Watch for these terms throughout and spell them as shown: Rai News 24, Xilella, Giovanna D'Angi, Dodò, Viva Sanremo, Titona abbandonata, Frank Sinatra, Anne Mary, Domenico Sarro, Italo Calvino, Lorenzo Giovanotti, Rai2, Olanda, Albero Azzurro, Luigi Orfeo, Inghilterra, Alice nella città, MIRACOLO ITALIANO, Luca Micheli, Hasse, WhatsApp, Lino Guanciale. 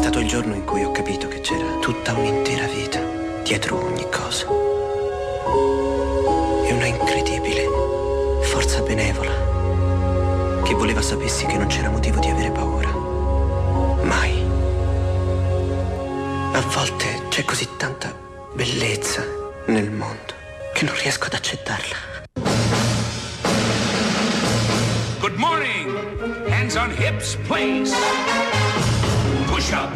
stato il giorno in cui ho capito che c'era tutta un'intera vita dietro ogni cosa. E una incredibile forza benevola che voleva sapessi che non c'era motivo di avere paura. Mai. A volte c'è così tanta bellezza nel mondo che non riesco ad accettarla. Good morning! Hands on hips, please! Push up,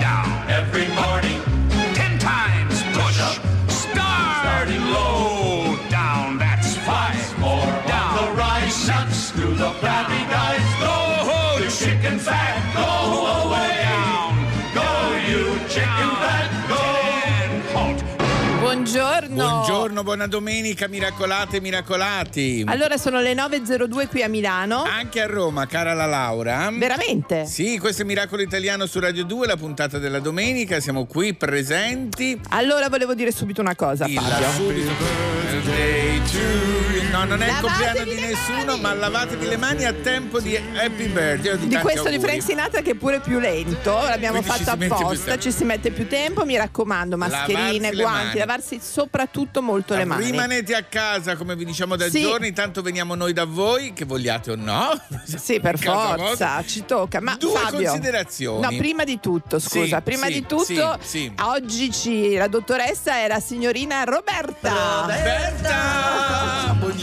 down, every morning. 10 times, push up, starting low, down, that's 5 more, down, the rise, nuts through the flabby guys, go, ho, the chicken fat, go away, down, go, you chicken fat, go, halt. Buongiorno. Buongiorno, buona domenica, miracolate, miracolati. Allora sono le 9.02 qui a Milano. Anche a Roma, cara la Laura. Veramente? Sì, questo è Miracolo Italiano su Radio 2, la puntata della domenica, siamo qui presenti. Allora volevo dire subito una cosa, Fabio. Subito. No, non è il compleanno di nessuno, mani. Ma lavatevi le mani a tempo di Happy Birthday. Di questo auguri. Di Frank Sinatra, che è pure più lento, l'abbiamo fatto apposta, ci si mette più tempo, mi raccomando, mascherine, lavarsi guanti, lavarsi soprattutto molto le mani. Rimanete a casa, come vi diciamo da giorni, tanto veniamo noi da voi, che vogliate o no. Sì, per forza, ci tocca. Ma due Fabio, considerazioni. No, prima di tutto, scusa, prima di tutto. Oggi la dottoressa è la signorina Roberta.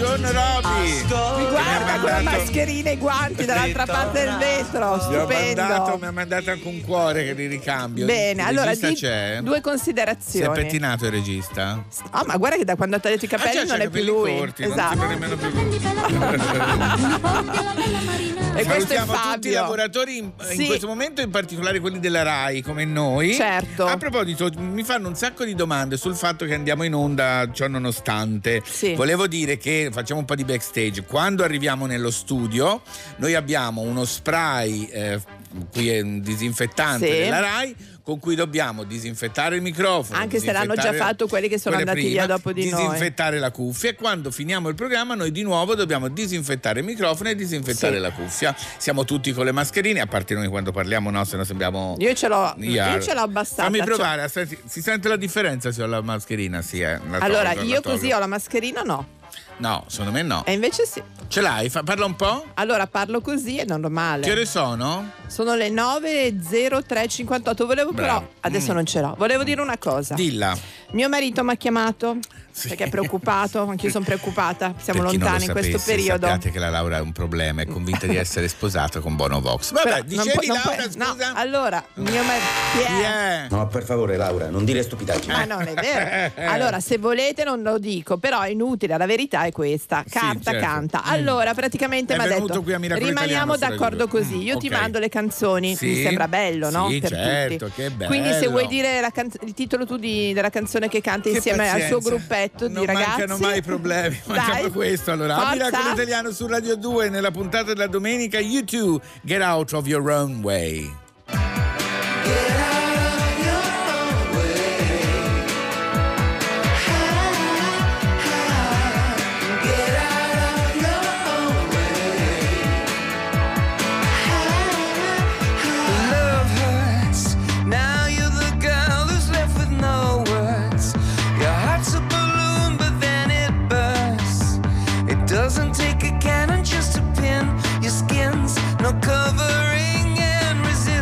Buongiorno Roby. Mi guarda con la mascherina e i guanti dall'altra parte del vetro, stupendo. Mi ha mandato anche un cuore che li ricambio. Bene, allora due considerazioni. Si è pettinato il regista. Ah, ma guarda che da quando ha tagliato i capelli non è più lui. Corti, esatto. Non nemmeno più lui. E questo è Fabio. Tutti i lavoratori in questo momento, in particolare quelli della Rai come noi. Certo. A proposito, mi fanno un sacco di domande sul fatto che andiamo in onda ciò nonostante. Sì. Volevo dire che facciamo un po' di backstage. Quando arriviamo nello studio, noi abbiamo uno spray qui è un disinfettante della Rai, con cui dobbiamo disinfettare il microfono, anche se l'hanno già fatto quelli che sono andati via dopo di noi, disinfettare la cuffia, e quando finiamo il programma noi di nuovo dobbiamo disinfettare il microfono e disinfettare la cuffia. Siamo tutti con le mascherine, a parte noi quando parliamo, no, se no sembriamo... Io ce l'ho abbastanza. Fammi provare, si sente la differenza se ho la mascherina? Sì, allora io così ho la mascherina, no, secondo me no. E invece sì. Ce l'hai? Parla un po'? Allora parlo così e non lo male. Che ore sono? Sono le 9.03.58. Volevo però, adesso non ce l'ho. Volevo dire una cosa. Dilla. Mio marito mi ha chiamato perché è preoccupato, anch'io sono preoccupata. Siamo lontani in questo periodo. Sappiate che la Laura è un problema, è convinta di essere sposata con Bono Vox. Vabbè, dicevi Laura, scusa. No, allora, mio marito... Yeah. No, per favore Laura, non dire stupidaggini. Ma non è vero. Allora, se volete non lo dico, però è inutile, la verità è questa, carta canta. Allora praticamente mi ha detto rimaniamo d'accordo così, io ti mando le canzoni, mi sembra bello, no? Sì, per certo, tutti. Che bello. Quindi se vuoi dire il titolo tu della canzone che canta insieme al suo gruppetto di ragazzi. Non mancano mai problemi, mancava questo. Allora, Miracolo Italiano su Radio 2 nella puntata della domenica. You Two, Get Out of Your Own Way. Take a cannon just to pin your skins, no covering and resistance.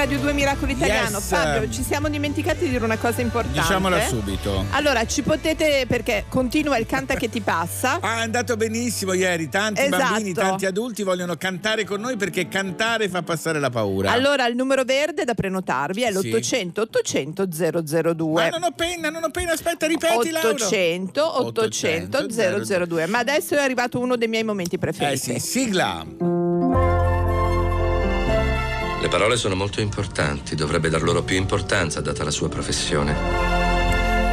Radio 2 Miracolo Italiano. Yes. Fabio, ci siamo dimenticati di dire una cosa importante. Diciamola subito. Allora, ci potete, perché continua il Canta che ti passa. Ah, è andato benissimo ieri, tanti bambini, tanti adulti vogliono cantare con noi perché cantare fa passare la paura. Allora, il numero verde da prenotarvi è l'800 800 002. Ma non ho penna, aspetta, ripeti Laura. 800 800 002. Ma adesso è arrivato uno dei miei momenti preferiti. Sigla. Le parole sono molto importanti, dovrebbe dar loro più importanza data la sua professione.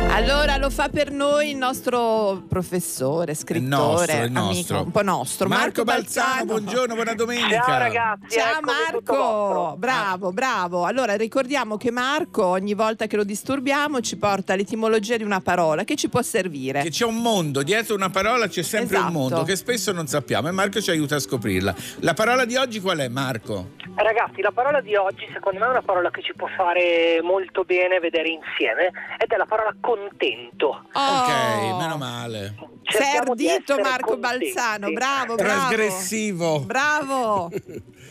Allora lo fa per noi il nostro professore, scrittore, amico, un po' nostro, Marco Balzano. Buongiorno, buona domenica. Ciao ragazzi. Ciao Marco, bravo, bravo. Allora ricordiamo che Marco ogni volta che lo disturbiamo ci porta l'etimologia di una parola che ci può servire. Che c'è un mondo, dietro una parola c'è sempre un mondo che spesso non sappiamo e Marco ci aiuta a scoprirla. La parola di oggi qual è, Marco? Ragazzi, la parola di oggi secondo me è una parola che ci può fare molto bene vedere insieme ed è la parola contento. Ok, meno male. Sei ardito Marco Balzano, bravo, bravo. Trasgressivo. Bravo.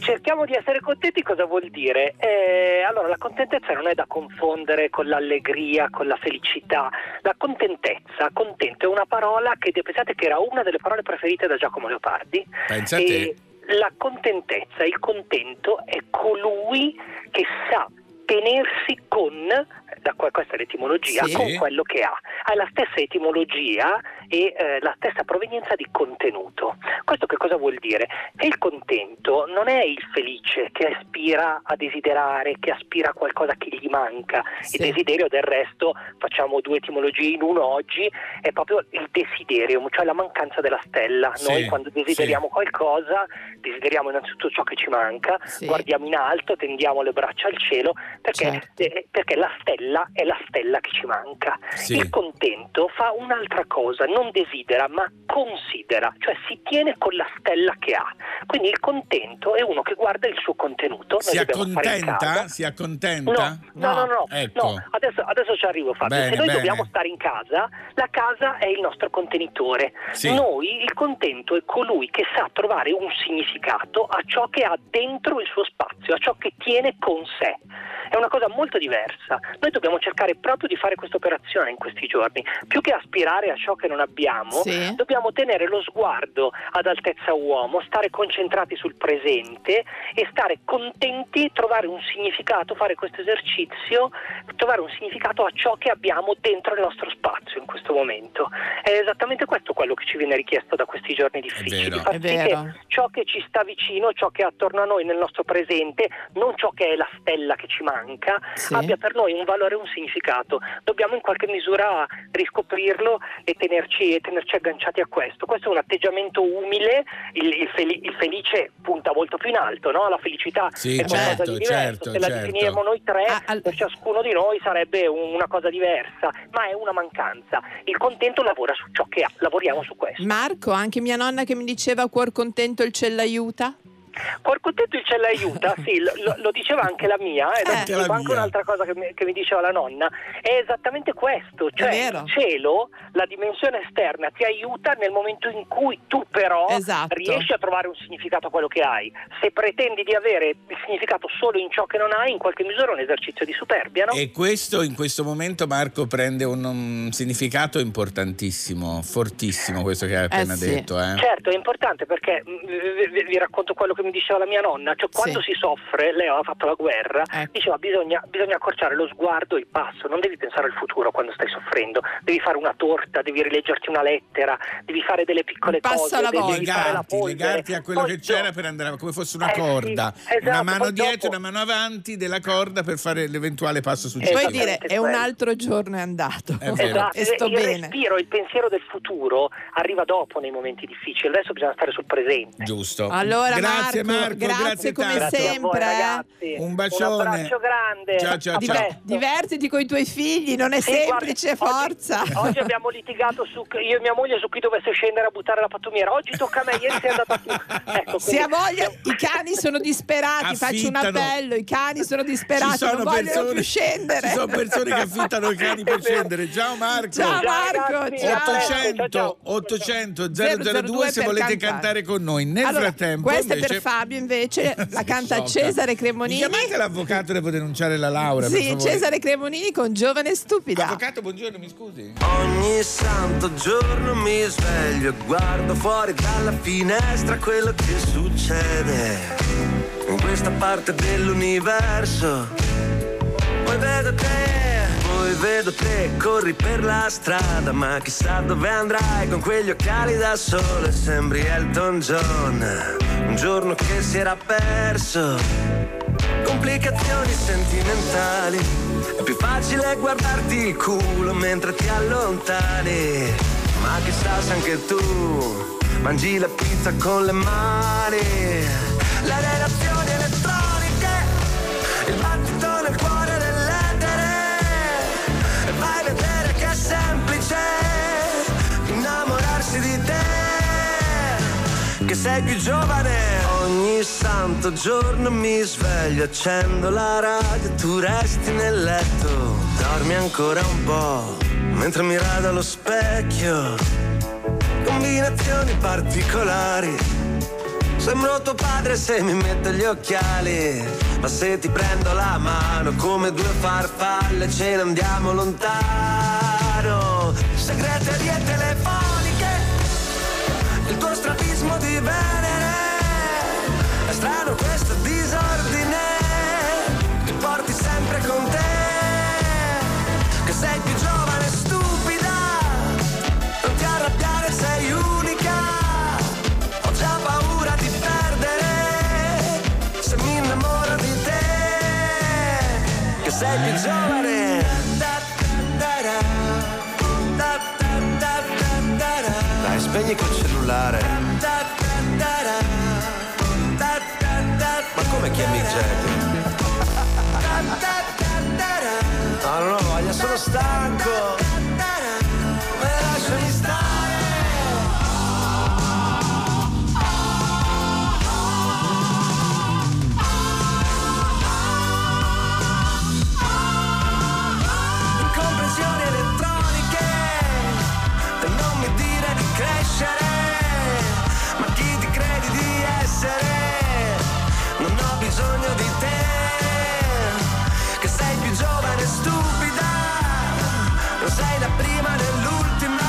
Cerchiamo di essere contenti, cosa vuol dire? Allora, la contentezza non è da confondere con l'allegria, con la felicità. La contentezza, contento, è una parola che pensate che era una delle parole preferite da Giacomo Leopardi. Pensa te. La contentezza, il contento è colui che sa tenersi con, questa è l'etimologia, con quello che ha la stessa etimologia e la stessa provenienza di contenuto. Questo che cosa vuol dire? Che il contento non è il felice che aspira a desiderare, che aspira a qualcosa che gli manca. Il desiderio, del resto, facciamo due etimologie in uno oggi, è proprio il desiderium, cioè la mancanza della stella. Noi quando desideriamo qualcosa, desideriamo innanzitutto ciò che ci manca, guardiamo in alto, tendiamo le braccia al cielo, perché la stella è la stella che ci manca. Il contento fa un'altra cosa, non desidera ma considera, cioè si tiene con la stella che ha. Quindi il contento è uno che guarda il suo contenuto. Si accontenta? No. Ecco. No. Adesso ci arrivo, Fabio. Se noi dobbiamo stare in casa, la casa è il nostro contenitore. Noi, il contento è colui che sa trovare un significato a ciò che ha dentro il suo spazio, a ciò che tiene con sé. È una cosa molto diversa. Noi dobbiamo cercare proprio di fare questa operazione in questi giorni. Più che aspirare a ciò che non abbiamo, dobbiamo tenere lo sguardo ad altezza uomo, stare concentrati sul presente e stare contenti, trovare un significato, fare questo esercizio, trovare un significato a ciò che abbiamo dentro il nostro spazio in questo momento. È esattamente questo quello che ci viene richiesto da questi giorni difficili. Che ciò che ci sta vicino, ciò che è attorno a noi nel nostro presente, non ciò che è la stella che ci manca, abbia per noi un valore, un significato. Dobbiamo in qualche misura riscoprirlo e tenerci agganciati a questo. Questo è un atteggiamento umile. Il felice punta molto più in alto, no? La felicità è qualcosa di diverso. Se la definiamo noi tre, per ciascuno di noi sarebbe una cosa diversa, ma è una mancanza. Il contento lavora su ciò che ha. Lavoriamo su questo. Marco, anche mia nonna che mi diceva cuor contento il cielo aiuta. Cuor contento il cielo aiuta, lo diceva anche la mia, anche un'altra cosa che mi diceva la nonna, è esattamente questo, cioè il cielo, la dimensione esterna ti aiuta nel momento in cui tu però riesci a trovare un significato a quello che hai. Se pretendi di avere il significato solo in ciò che non hai, in qualche misura è un esercizio di superbia, no? E questo in questo momento, Marco, prende un significato importantissimo, fortissimo, questo che hai appena detto. Certo, è importante perché vi racconto quello che mi diceva la mia nonna, cioè quando si soffre, lei aveva fatto la guerra, diceva bisogna accorciare lo sguardo e il passo, non devi pensare al futuro quando stai soffrendo, devi fare una torta, devi rileggerti una lettera, devi fare delle piccole cose, legarti a quello che c'era per andare, come fosse una corda, una mano dietro, una mano avanti della corda per fare l'eventuale passo successivo. Puoi dire è un altro giorno, è andato, e sto bene. Respiro, il pensiero del futuro arriva dopo nei momenti difficili, adesso bisogna stare sul presente. Giusto. Allora, grazie Marco, grazie come sempre. Voi, un bacione, un abbraccio grande. Ciao. Divertiti con i tuoi figli, non è semplice, forza. Oggi abbiamo litigato io e mia moglie su chi dovesse scendere a buttare la pattumiera. Oggi tocca a me, ieri sei andata tu. Ecco, se ha voglia, i cani sono disperati, faccio un appello, i cani sono disperati, non vogliono più scendere. Ci sono persone che affittano i cani per scendere. Ciao Marco. Ciao Marco. 800 800 002 se volete cantare con noi. Nel frattempo, invece, Fabio invece la canta Cesare Cremonini. Chiamate l'avvocato, devo denunciare la Laura. Sì, Cesare Cremonini con Giovane Stupida. Avvocato, buongiorno, mi scusi. Ogni santo giorno mi sveglio e guardo fuori dalla finestra quello che succede in questa parte dell'universo. Poi vedo te, corri per la strada, ma chissà dove andrai con quegli occhiali da sole. Sembri Elton John, un giorno che si era perso. Complicazioni sentimentali, è più facile guardarti il culo mentre ti allontani. Ma chissà se anche tu mangi la pizza con le mani. La relazione elettronica, il battito nel cuore dell'etere. E vai a vedere che è semplice innamorarsi di te, che sei più giovane. Ogni santo giorno mi sveglio, accendo la radio, tu resti nel letto. Dormi ancora un po' mentre mi rado allo specchio. Combinazioni particolari, sembro tuo padre se mi metto gli occhiali. Ma se ti prendo la mano come due farfalle ce ne andiamo lontano. Segreterie telefoniche, il tuo strabismo di Venere. È strano questo disordine, ti porti sempre con te, che sei più giovane e stupida. Non ti arrabbiare, sei unica. Sei più giovane. Dai, spegni quel cellulare. Ma come chiami Jack? No, non ho voglia, sono stanco. Me lasciami stare. Ma chi ti credi di essere? Non ho bisogno di te, che sei più giovane e stupida. Non sei la prima né l'ultima,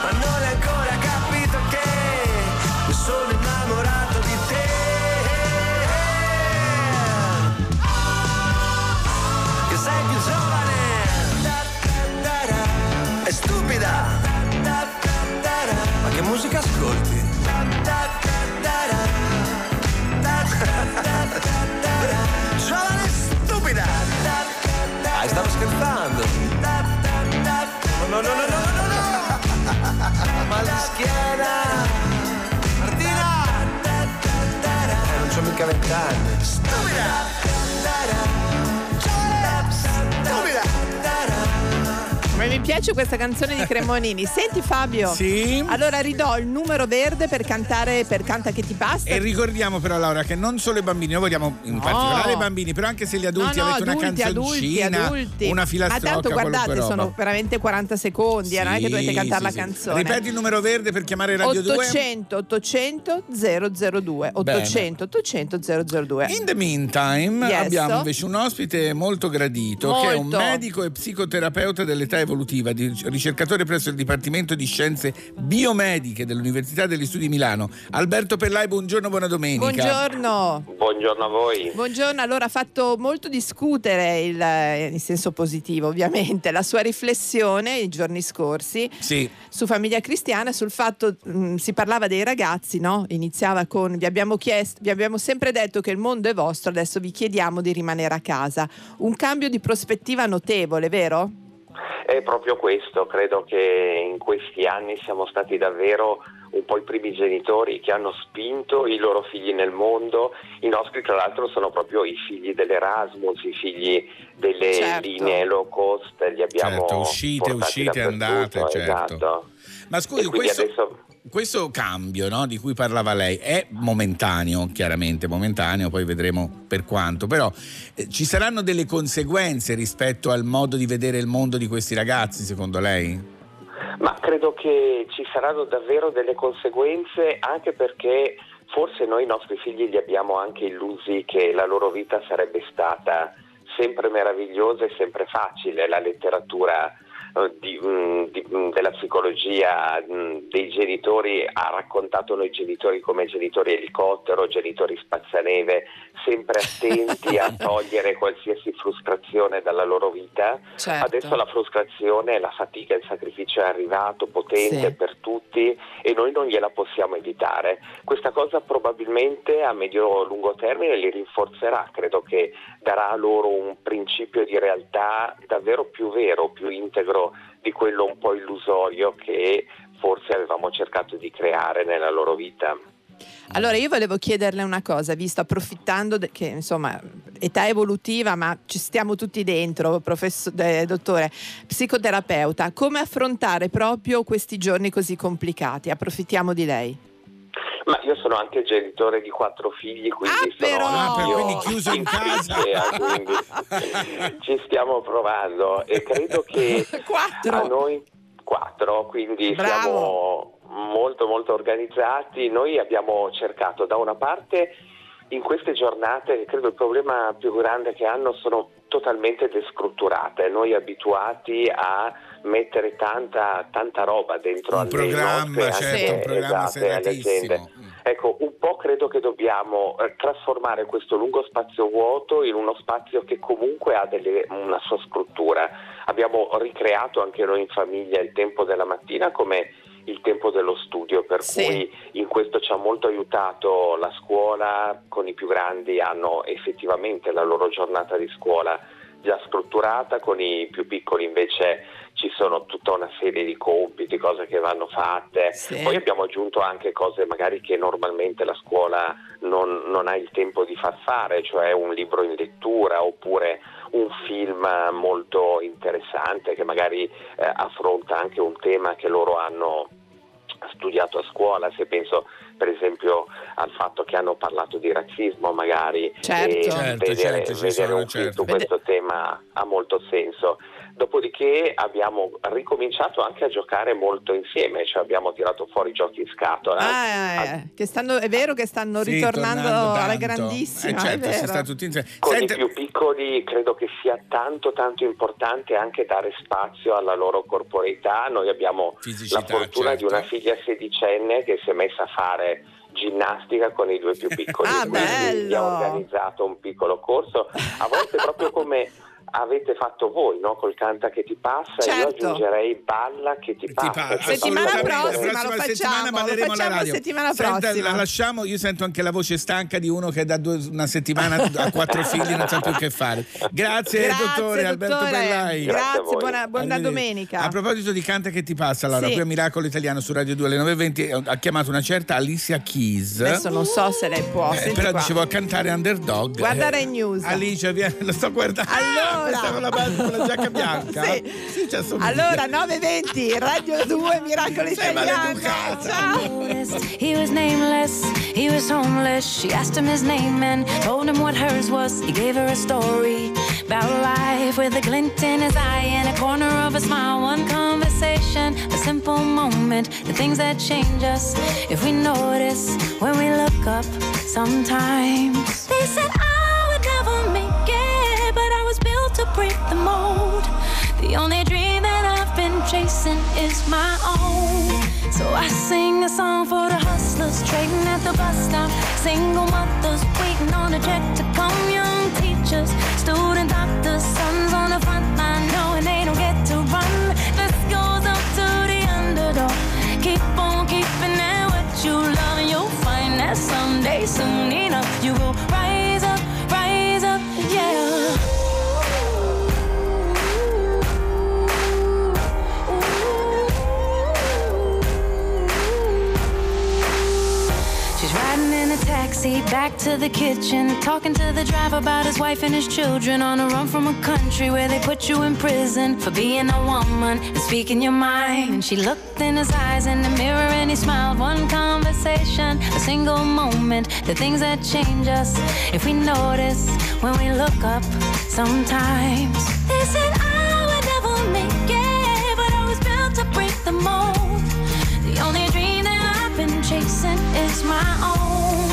ma non hai ancora capito che mi sono innamorato di te, che sei più giovane e stupida. Che musica ascolti? Giovane stupida! Ah, stavo scherzando! No! Mal di schiena! Martina! Non c'ho mica 20 anni! Stupida! Giovane stupida! Mi piace questa canzone di Cremonini. Senti Fabio, sì? Allora ridò il numero verde per cantare per Canta che ti passa. E ricordiamo però Laura che non solo i bambini, noi vogliamo in particolare i bambini, però anche se gli adulti avete adulti, una canzoncina, adulti. Una filastrocca. Ma tanto guardate, sono veramente 40 secondi, sì, non è che dovete cantare la canzone. Ripeti il numero verde per chiamare Radio 800 2 800 800 002. 800 800 002. In the meantime abbiamo invece un ospite molto gradito, che è un medico e psicoterapeuta dell'età evolutiva, ricercatore presso il Dipartimento di Scienze Biomediche dell'Università degli Studi Milano. Alberto Perla, buongiorno, buona domenica. Buongiorno. Buongiorno a voi. Buongiorno. Allora, ha fatto molto discutere in senso positivo, ovviamente, la sua riflessione i giorni scorsi su Famiglia Cristiana, sul fatto si parlava dei ragazzi, no? Iniziava con vi abbiamo sempre detto che il mondo è vostro, adesso vi chiediamo di rimanere a casa. Un cambio di prospettiva notevole, vero? È proprio questo, credo che in questi anni siamo stati davvero un po' i primi genitori che hanno spinto i loro figli nel mondo. I nostri tra l'altro sono proprio i figli dell'Erasmus, i figli delle linee low cost, li abbiamo uscite, andate, esatto. Ma scusi, questo cambio, no, di cui parlava lei è momentaneo, chiaramente momentaneo, poi vedremo per quanto, però ci saranno delle conseguenze rispetto al modo di vedere il mondo di questi ragazzi, secondo lei? Ma credo che ci saranno davvero delle conseguenze, anche perché forse noi i nostri figli li abbiamo anche illusi che la loro vita sarebbe stata sempre meravigliosa e sempre facile. La letteratura della psicologia dei genitori ha raccontato noi genitori come genitori elicottero, genitori spazzaneve, sempre attenti a togliere qualsiasi frustrazione dalla loro vita. Certo. Adesso la frustrazione, la fatica, il sacrificio è arrivato potente, sì, per tutti, e noi non gliela possiamo evitare. Questa cosa probabilmente a medio-lungo termine li rinforzerà, credo che darà loro un principio di realtà davvero più vero, più integro di quello un po' illusorio che forse avevamo cercato di creare nella loro vita. Allora io volevo chiederle una cosa, visto, approfittando che insomma età evolutiva ma ci stiamo tutti dentro, dottore psicoterapeuta, come affrontare proprio questi giorni così complicati? Approfittiamo di lei. Ma io sono anche genitore di 4 figli, quindi quindi chiuso in casa. Quindi ci stiamo provando e credo che 4. A noi 4, quindi bravo, siamo molto molto organizzati. Noi abbiamo cercato da una parte in queste giornate, credo il problema più grande che hanno sono totalmente destrutturate, noi abituati a mettere tanta roba dentro al programma, certo, un programma serratissimo. Ecco, un po' credo che dobbiamo trasformare questo lungo spazio vuoto in uno spazio che comunque ha una sua struttura. Abbiamo ricreato anche noi in famiglia il tempo della mattina come il tempo dello studio, per sì, cui in questo ci ha molto aiutato la scuola. Con i più grandi hanno effettivamente la loro giornata di scuola già strutturata, con i più piccoli invece ci sono tutta una serie di compiti, cose che vanno fatte, sì, poi abbiamo aggiunto anche cose magari che normalmente la scuola non ha il tempo di far fare, cioè un libro in lettura oppure un film molto interessante che magari affronta anche un tema che loro hanno studiato a scuola. Se penso per esempio al fatto che hanno parlato di razzismo magari, certo, e vedere questo tema ha molto senso. Dopodiché abbiamo ricominciato anche a giocare molto insieme, cioè abbiamo tirato fuori giochi in scatola. È vero che stanno ritornando alla grandissima. Certo, si sta tutti insieme. Con i più piccoli credo che sia tanto tanto importante anche dare spazio alla loro corporeità. Noi abbiamo fisicità, la fortuna, certo, di una figlia sedicenne che si è messa a fare ginnastica con i 2 più piccoli. Abbiamo organizzato un piccolo corso, a volte proprio come avete fatto voi, no? Col canta che ti passa, certo, io aggiungerei balla che ti passa. La settimana prossima lo facciamo. Lasciamo, io sento anche la voce stanca di uno che da una settimana a 4 figli non sa più che fare. Grazie dottore Alberto Perlai. Grazie, buona domenica. A proposito di canta che ti passa, Laura, qui a Miracolo Italiano su Radio 2 alle 9:20 ha chiamato una certa Alicia Keys. Adesso non so se lei può, però dicevo a cantare Underdog. Guardare News. Alicia, lo sto guardando. Con la giacca bianca. Allora 9:20 Radio 2 Miracoli Italiano. Ciao. He was nameless, he was homeless. She asked him his name and told him what hers was. He gave her a story about life with a glint in his eye and a corner of a smile. One conversation, a simple moment, the things that change us if we notice when we look up sometimes. They said to break the mold, the only dream that I've been chasing is my own. So I sing a song for the hustlers trading at the bus stop, single mothers waiting on a check to come, young teachers, student doctors, sons on the front line knowing they don't get to run. This goes up to the underdog, keep on keeping at what you love and you'll find that someday soon enough you will rise up, yeah. Taxi back to the kitchen, talking to the driver about his wife and his children, on a run from a country where they put you in prison for being a woman and speaking your mind. She looked in his eyes in the mirror and he smiled. One conversation, a single moment, the things that change us if we notice when we look up sometimes. They said I would never make it, but I was built to break the mold, the only dream that I've been chasing is my own.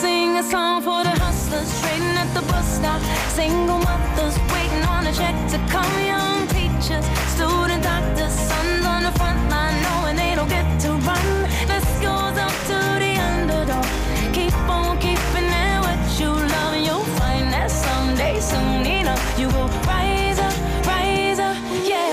sing a song for the hustlers trading at the bus stop, single mothers waiting on a check to come, young teachers, student doctors, sons on the front line knowing they don't get to run. This goes up to the underdog, keep on keeping it what you love, and you'll find that someday, soon enough, you will rise up, rise up, yeah.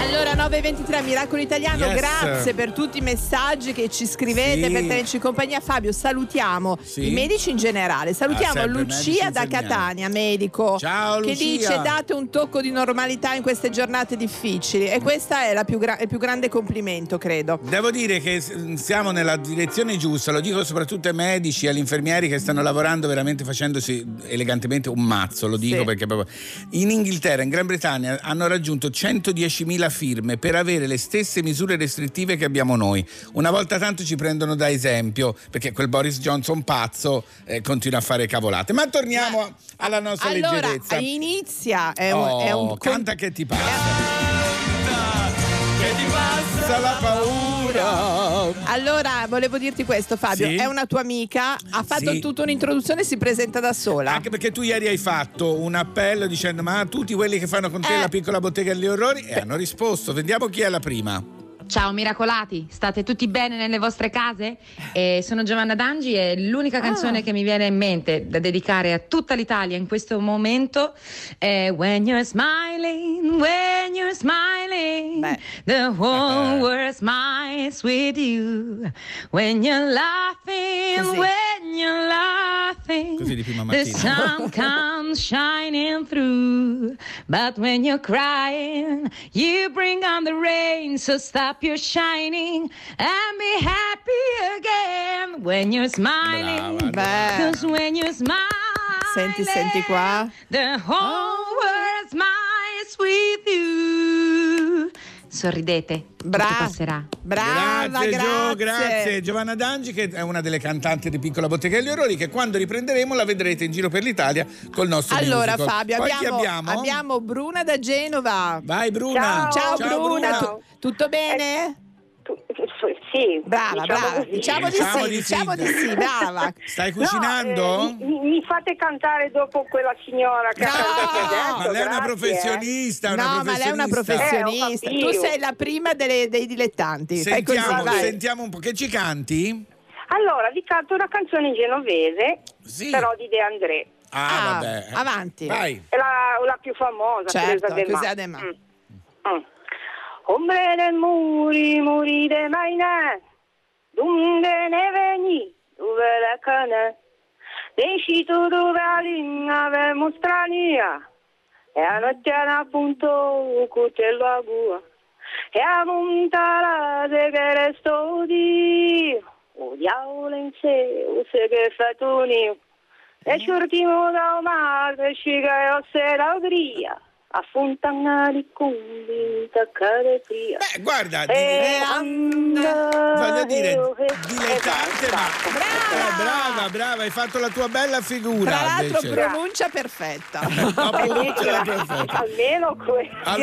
Allora 9:23 Miracolo Italiano, yes. Grazie per tutti i messaggi che ci scrivete, sì, per tenerci compagnia. Fabio, salutiamo, sì, i medici in generale, salutiamo Lucia da Catania, medico. Ciao, che Lucia, dice: date un tocco di normalità in queste giornate difficili, e questo è il più grande complimento, credo. Devo dire che siamo nella direzione giusta, lo dico soprattutto ai medici e agli infermieri che stanno lavorando veramente facendosi elegantemente un mazzo, lo dico, sì, perché proprio in Inghilterra, in Gran Bretagna hanno raggiunto 110.000 firme per avere le stesse misure restrittive che abbiamo noi. Una volta tanto ci prendono da esempio, perché quel Boris Johnson pazzo continua a fare cavolate. Ma torniamo alla nostra leggerezza. Allora, inizia, canta che ti passa. Canta che ti passa la paura. Allora, volevo dirti questo, Fabio, sì, è una tua amica, ha fatto, sì, tutta un'introduzione e si presenta da sola. Anche perché tu ieri hai fatto un appello dicendo: ma tutti quelli che fanno con te la piccola bottega degli orrori, e hanno risposto. Vediamo chi è la prima. Ciao miracolati, state tutti bene nelle vostre case? Sono Giovanna D'Angi e l'unica canzone che mi viene in mente da dedicare a tutta l'Italia in questo momento è When You're Smiling, the whole world smiles with you. When You're Laughing, così, When You're Laughing, così di prima mattina, the sun comes shining through. But when you're crying, you bring on the rain, so stop you're shining and be happy again when you're smiling, because when you're smiling, senti qua, the whole world smiles with you. Sorridete, passerà. Brava, grazie, Gio, grazie. Giovanna D'Angi, che è una delle cantanti di Piccola Bottega degli Orrori, che quando riprenderemo la vedrete in giro per l'Italia col nostro musical. Fabio, abbiamo Bruna da Genova. Vai Bruna. Ciao Bruna. Tutto bene? Sì, brava, diciamo di sì, brava. Stai cucinando? Mi fate cantare dopo quella signora che ha detto, ma lei è una professionista, tu sei la prima dei dilettanti. Sentiamo un po', che ci canti? Allora, vi canto una canzone in genovese, sì, però di De André. Vabbè. Avanti. Vai. È la più famosa, certo, Presa de Ma. Ombre del muri de mainè, dunde ne veni, dove le cane, dici tu dove la linea vemo strania, e a notte appunto un cutello a gua, e a montarate che resto di, o diavolo in sé, o se che fa tu nio, e ci urtimo da mare, ci che ho se l'agria. A Fontanari convinta caretia. Guarda, voglio dire, dilettante, ma brava, hai fatto la tua bella figura. Tra l'altro pronuncia perfetta. Almeno quella.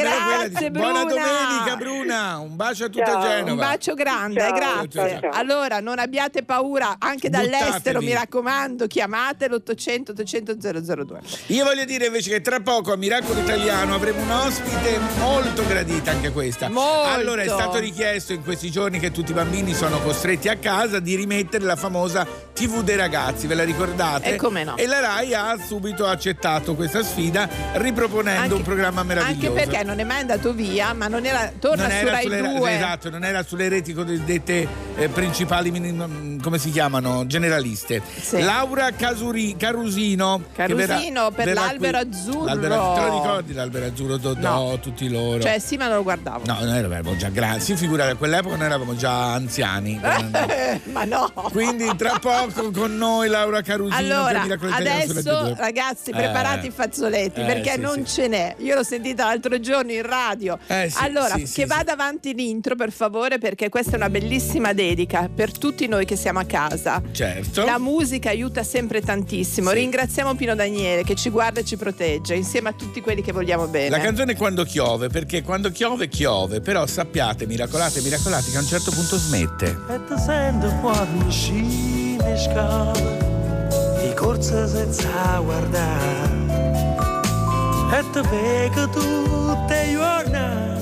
Buona domenica, Bruna. Un bacio a tutta Genova. Un bacio grande, grazie. Ciao. Allora, non abbiate paura, anche dall'estero, mi raccomando, chiamate l'800 800 002. Io voglio dire invece che tra poco a Miracolo Italiano avremo un ospite molto gradita, anche questa. Allora, è stato richiesto in questi giorni che tutti i bambini sono erano costretti a casa di rimettere la famosa TV dei ragazzi, ve la ricordate? E come no. E la Rai ha subito accettato questa sfida riproponendo anche un programma meraviglioso. Anche perché non è mai andato via, ma non era, torna su Rai 2. Esatto, non era sulle reti cosiddette principali, come si chiamano? Generaliste. Sì. Laura Carusino. Carusino per l'Albero Azzurro. Te lo ricordi l'Albero Azzurro, Dodò, no, tutti loro? Cioè sì, ma non lo guardavo. No, noi eravamo già grandi, si figurava, a quell'epoca noi eravamo già anziani. Ma no! Quindi tra poco con noi Laura Carusino. Allora, adesso ragazzi preparate i fazzoletti, perché sì, non ce n'è. Io l'ho sentita l'altro giorno in radio. Sì, allora, vada avanti l'intro per favore, perché questa è una bellissima dedica per tutti noi che siamo a casa. Certo. La musica aiuta sempre tantissimo. Sì. Ringraziamo Pino Daniele che ci guarda e ci protegge insieme a tutti quelli che vogliamo bene. La canzone è Quando piove, perché quando piove piove, però sappiate, miracolate che a un certo punto smette. At the sand of one she is di corsa senza guardare. At the vega tutte giorna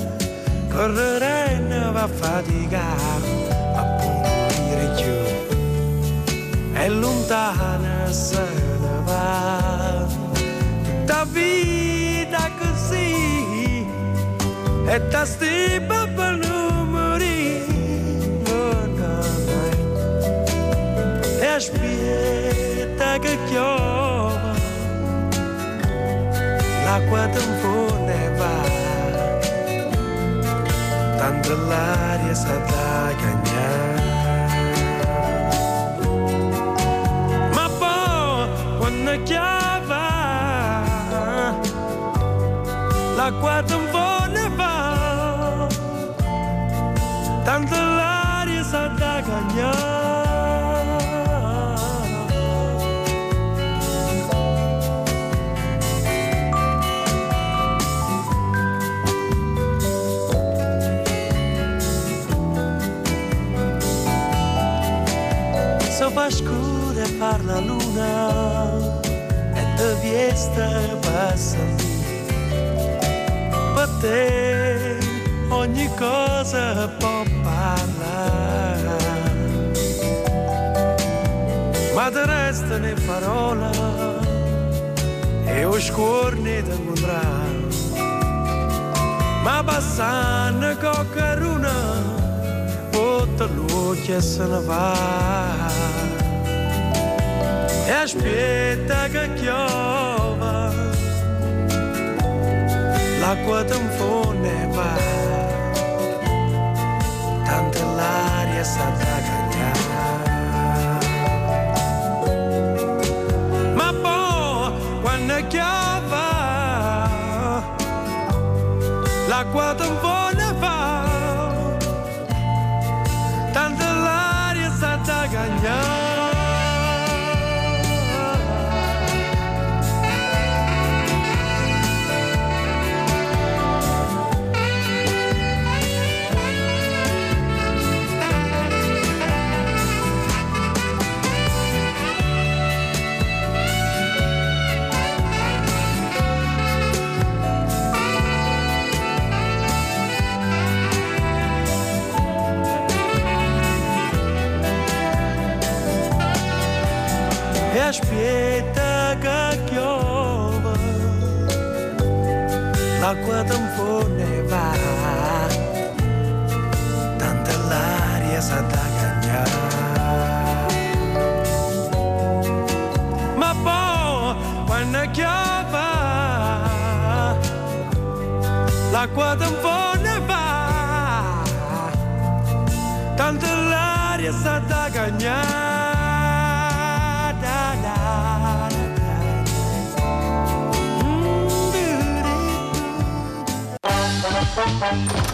correre ne va a faticare. Appunto dire giù è lontana se ne va. Da vita così e da sti papà aspetta che chiova, l'acqua tampone va, tanto l'aria sa da cagnare. Ma poi quando chiava, l'acqua tampone va, tanto l'aria sa da cagnare. Fa scura e par la luna e te viesta passa lì. Per te ogni cosa può parlare, ma te restano in parola e o scorni da incontrare. Ma passano cocca runa o te l'occhio se ne va. E aspetta che piova, l'acqua tampone va, tanto l'aria sa da cagnare. Ma poi quando piove, l'acqua tampone va, tanto l'aria sa da cagnare. Aspetta che piova, l'acqua tampone va, tanto l'aria sa da cagnare. Ma poi quando piova, l'acqua tampone va, tanto l'aria sa da cagnare.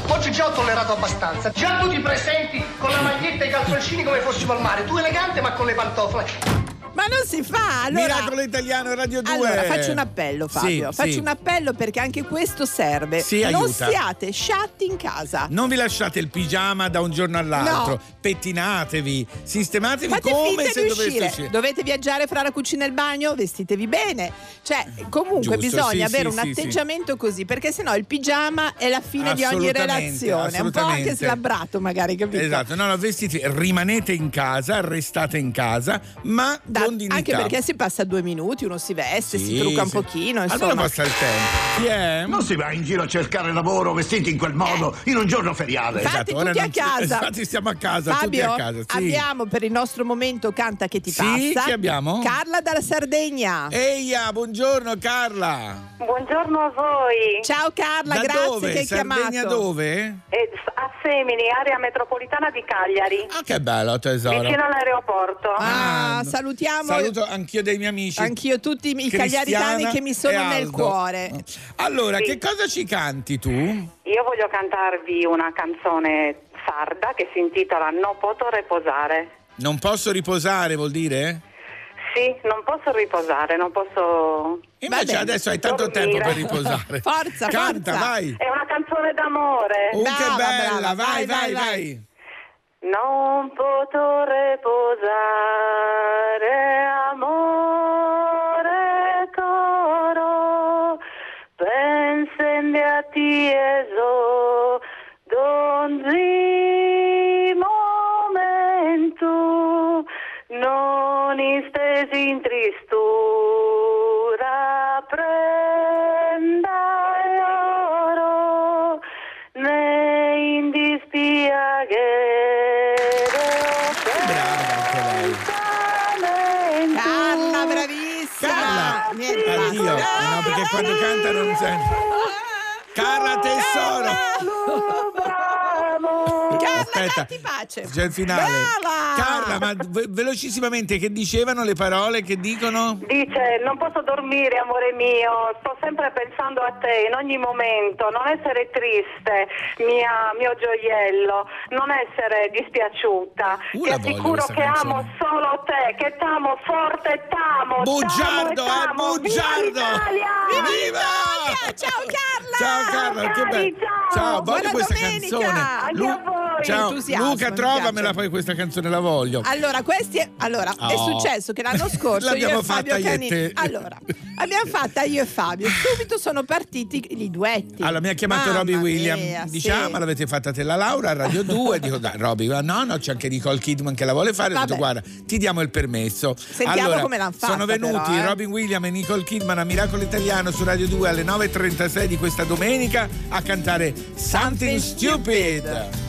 Oggi già ho tollerato abbastanza. Già tu ti presenti con la maglietta e i calzoncini come fossimo al mare. Tu elegante ma con le pantofole. Ma non si fa, allora... Miracolo Italiano Radio 2. Allora faccio un appello, Fabio, un appello, perché anche questo serve. Non siate sciatti in casa. Non vi lasciate il pigiama da un giorno all'altro. No. Pettinatevi, sistematevi. Fate come se doveste uscire. Dovete viaggiare fra la cucina e il bagno, vestitevi bene. Cioè, comunque bisogna avere un atteggiamento così, perché sennò il pigiama è la fine di ogni relazione. È un po' anche slabbrato, magari, capito? Esatto, no, vestiti, rimanete in casa, restate in casa, ma continuità. Anche perché si passa 2 minuti, uno si veste, si trucca un pochino, insomma. Allora passa il tempo. Non si va in giro a cercare lavoro vestiti in quel modo, in un giorno feriale. Infatti tutti a casa. Infatti stiamo a casa, Fabio, tutti a casa. Abbiamo per il nostro momento Canta che ti passa. Che abbiamo? Carla dalla Sardegna. Eia, buongiorno Carla. Buongiorno a voi. Ciao Carla, da grazie dove? Che hai chiamato. Sardegna dove? A Semini, area metropolitana di Cagliari. Ah, che bello, tesoro. Vicino all'aeroporto. Ah, salutiamo. Saluto anch'io dei miei amici. Anch'io tutti i cagliaritani che mi sono nel cuore. Allora, che cosa ci canti tu? Io voglio cantarvi una canzone sarda che si intitola No Poto Reposare. Non posso riposare, vuol dire? Sì, non posso riposare, non posso... Invece adesso hai tanto tempo per riposare. Forza, canta, vai. È una canzone d'amore. Oh, che bella, vai, vai, vai. Non posso reposare, amore coro, pensendi a ti eso, donzi momento, non istesi in tristura, prenda l'oro, ne indispiaghe. Addio. No, perché quando canta non sente. Carla tesoro. Aspetta, c'è il finale. Carla, ma velocissimamente, che dicevano le parole? Che dicono? Dice: non posso dormire, amore mio, sto sempre pensando a te in ogni momento. Non essere triste, mio gioiello, non essere dispiaciuta. Ti assicuro che amo solo te, che t'amo forte, t'amo. Bugiardo, bugiardo. Viva! Ciao Carla! Ciao Carla, che bello. Ciao, voglio questa canzone. Anche a voi. Ciao, Luca, trovamela poi questa canzone, la voglio. Allora, è successo che l'anno scorso l'abbiamo fatta io e Fabio Canini. Allora, abbiamo fatta io e Fabio. Subito sono partiti i duetti. Allora, mi ha chiamato Robin Williams. Diciamo, ma l'avete fatta te la Laura a Radio 2. Dico, dai, Robin, no, c'è anche Nicole Kidman che la vuole fare. Ho detto, guarda, ti diamo il permesso. Sentiamo allora, come l'hanno fatta. Sono venuti Robin Williams e Nicole Kidman a Miracolo Italiano su Radio 2 alle 9:36 di questa domenica a cantare Something Stupid.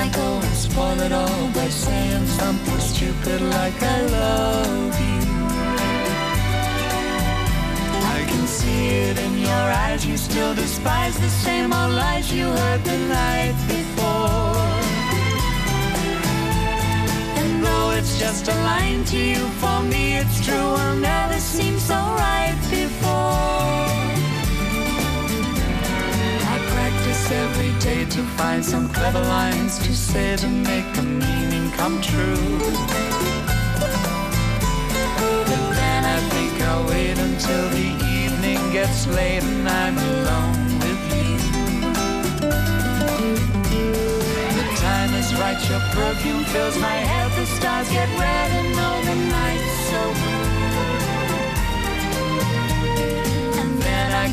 I go and spoil it all by saying something stupid like I love you. I can see it in your eyes, you still despise the same old lies you heard the night before. And though it's just a line to you, for me it's true, I'll never seem so right before. Every day to find some clever lines to say to make the meaning come true. But then I think I'll wait until the evening gets late and I'm alone with you. The time is right, your perfume fills my head, the stars get red and all the night's so blue. And then I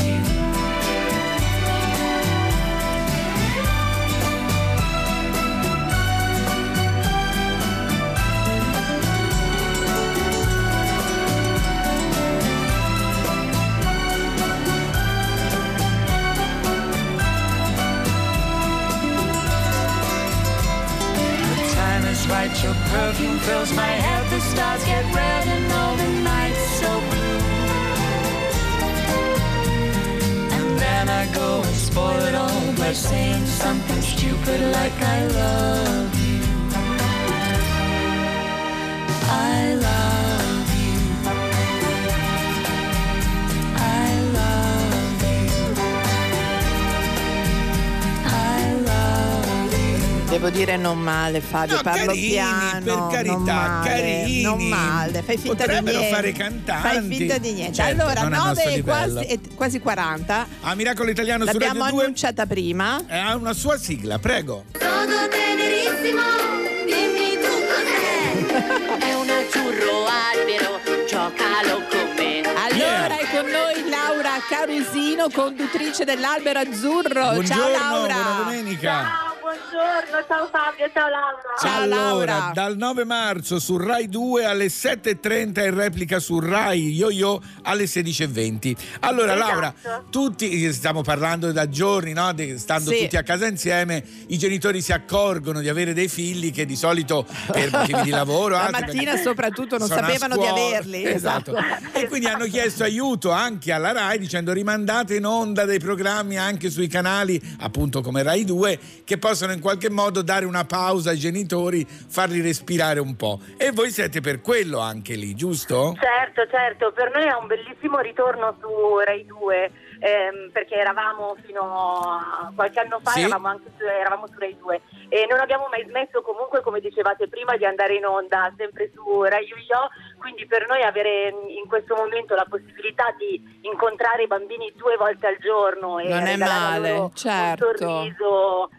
you. Your perfume fills my head, the stars get red and all the nights so blue. And then I go and spoil it all by saying something stupid like I love you, I love you, I love you, I love you. Devo dire non male, Fabio, no, parlo carini, piano, per carità, non male, carini, non male, fai finta potrebbero di niente, fare cantanti, fai finta di niente, certo, allora 9:40 a Miracolo Italiano su Radio 2 l'abbiamo annunciata prima, ha una sua sigla, prego. Sono tenerissimo, dimmi tu cos'è. È un azzurro albero, giocalo con me. Allora è con noi Laura Carusino, conduttrice dell'Albero Azzurro. Buongiorno, ciao Laura, buona domenica. Ciao. Buongiorno, ciao Fabio, ciao Laura. Ciao, allora, Laura. Dal 9 marzo su Rai 2 alle 7:30 e replica su Rai YoYo alle 16:20. Allora, esatto. Laura, tutti stiamo parlando da giorni, no? Stando sì. Tutti a casa insieme, i genitori si accorgono di avere dei figli che di solito per motivi di lavoro, la mattina soprattutto non sapevano di averli. Esatto. Esatto. E quindi hanno chiesto aiuto anche alla Rai dicendo rimandate in onda dei programmi anche sui canali, appunto come Rai 2, che possono in qualche modo dare una pausa ai genitori, farli respirare un po'. E voi siete per quello anche lì, giusto? Certo, certo, per noi è un bellissimo ritorno su Rai 2, perché eravamo fino a qualche anno fa, sì. eravamo su Rai 2 e non abbiamo mai smesso comunque, come dicevate prima, di andare in onda sempre su Rai YoYo, quindi per noi avere in questo momento la possibilità di incontrare i bambini 2 volte al giorno e non è male, certo. Un sorriso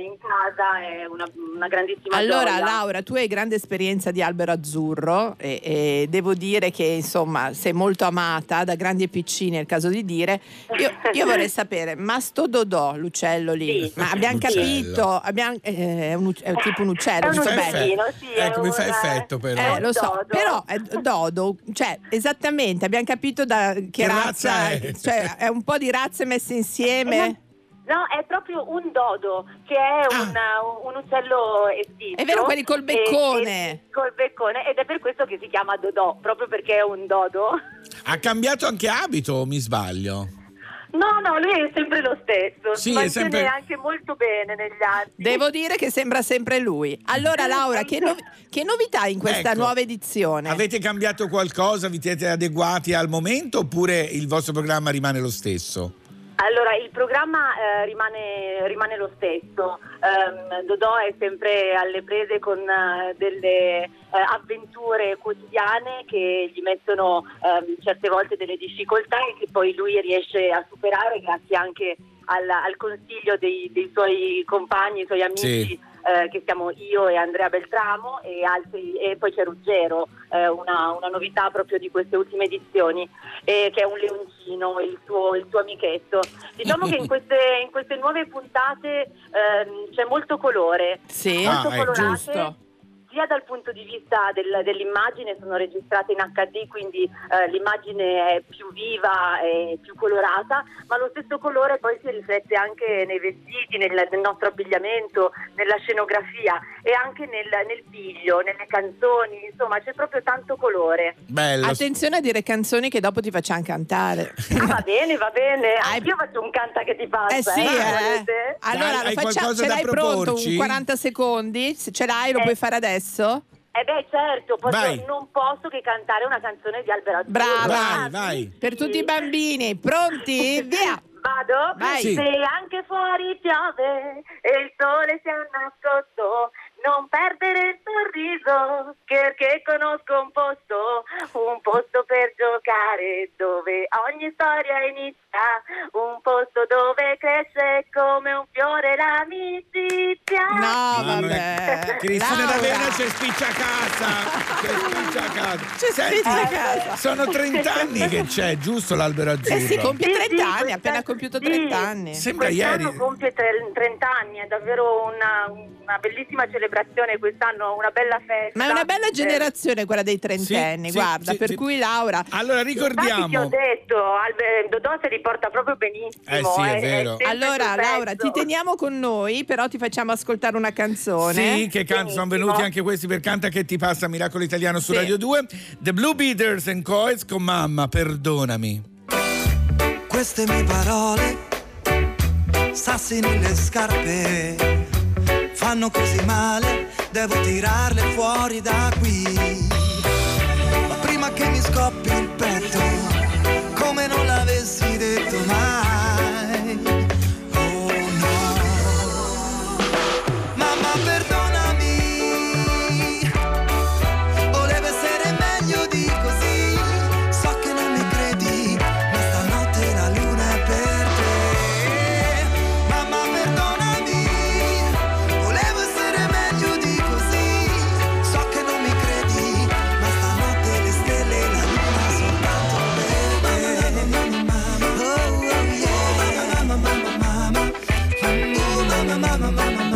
in casa è una grandissima allora gioia. Laura, tu hai grande esperienza di Albero Azzurro e devo dire che insomma sei molto amata da grandi e piccini, è il caso di dire. Io vorrei sapere, ma sto Dodò, l'uccello lì, sì. Ma abbiamo capito, è tipo un uccello, è un uccellino, sì, ecco, mi fa effetto però lo so, dodo. Però è dodo, cioè esattamente abbiamo capito da che razza è. Cioè è un po' di razze messe insieme, no, è proprio un dodo che è un uccello estivo. È vero, quelli col beccone. Col beccone, ed è per questo che si chiama Dodò, proprio perché è un dodo. Ha cambiato anche abito, o mi sbaglio? No, lui è sempre lo stesso, sì, mantiene sempre... anche molto bene negli anni. Devo dire che sembra sempre lui. Allora Laura, che novità in questa nuova edizione? Avete cambiato qualcosa? Vi siete adeguati al momento oppure il vostro programma rimane lo stesso? Allora, il programma rimane lo stesso. Dodò è sempre alle prese con delle avventure quotidiane che gli mettono certe volte delle difficoltà e che poi lui riesce a superare grazie anche al consiglio dei suoi compagni, i suoi amici, sì. Che siamo io e Andrea Beltramo e altri, e poi c'è Ruggero, una novità proprio di queste ultime edizioni, che è un leoncino, il suo amichetto. Diciamo che in queste nuove puntate c'è molto colore, sì. Molto colorate, giusto. Sia dal punto di vista dell'immagine, sono registrate in HD, quindi l'immagine è più viva e più colorata, ma lo stesso colore poi si riflette anche nei vestiti, nel nostro abbigliamento, nella scenografia e anche nel piglio, nelle canzoni, insomma c'è proprio tanto colore. Bello. Attenzione a dire canzoni che dopo ti facciamo cantare. Ah, va bene, anch'io faccio un canta che ti passa. Sì, allora lo facciamo, ce l'hai pronto un 40 secondi? Se ce l'hai lo puoi fare adesso. Beh certo, non posso che cantare una canzone di Albero Azzurro. Brava, vai. Per tutti i bambini, pronti? Via! Vado? Vai. Sì. Se anche fuori piove e il sole si è nascosto, non perdere il sorriso, perché conosco un posto per giocare dove ogni storia inizia, un posto dove cresce come un fiore l'amicizia. No, vabbè. Cristina D'Avena c'è spicciacasa. Sono 30 anni che c'è, giusto, l'Albero Azzurro? Si compie 30 anni, ha appena compiuto 30 anni. Sembra ieri. Compie 30 anni, è davvero una bellissima celebrazione. Quest'anno una bella festa, ma è una bella generazione quella dei trentenni, sì, guarda, sì, per sì. Cui Laura, allora ricordiamo, ti ho detto, Dodò se li porta proprio benissimo, sì, è vero. Allora Laura, ti ti teniamo con noi, però ti facciamo ascoltare una canzone. Sì, che sono venuti anche questi per Canta che ti passa, Miracolo Italiano su Radio 2. The Blue Beaters and Coys con Mamma, perdonami. Queste mie parole, sassi nelle scarpe, fanno così male, devo tirarle fuori da qui. Ma prima che mi scoppi il petto, come non l'avessi detto mai. Oh no, mamma perdonami, volevo essere meglio di così. So che non mi credi, ma stanotte la luna è per te. Mamma perdonami, volevo essere meglio di così. So che non mi credi, ma stanotte le stelle e la luna soltanto per me. Mamma, mamma, oh, oh yeah. Mamma, mamma, mamma, oh, mamma, mamma, mamma, mamma.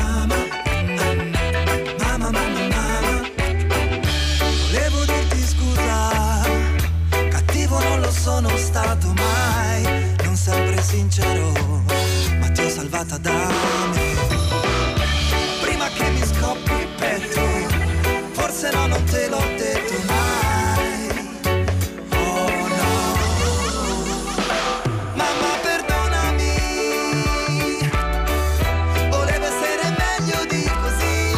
Sono stato mai, non sempre sincero, ma ti ho salvata da me. Prima che mi scoppi il petto, forse no, non te l'ho detto mai. Oh no, mamma perdonami, volevo essere meglio di così.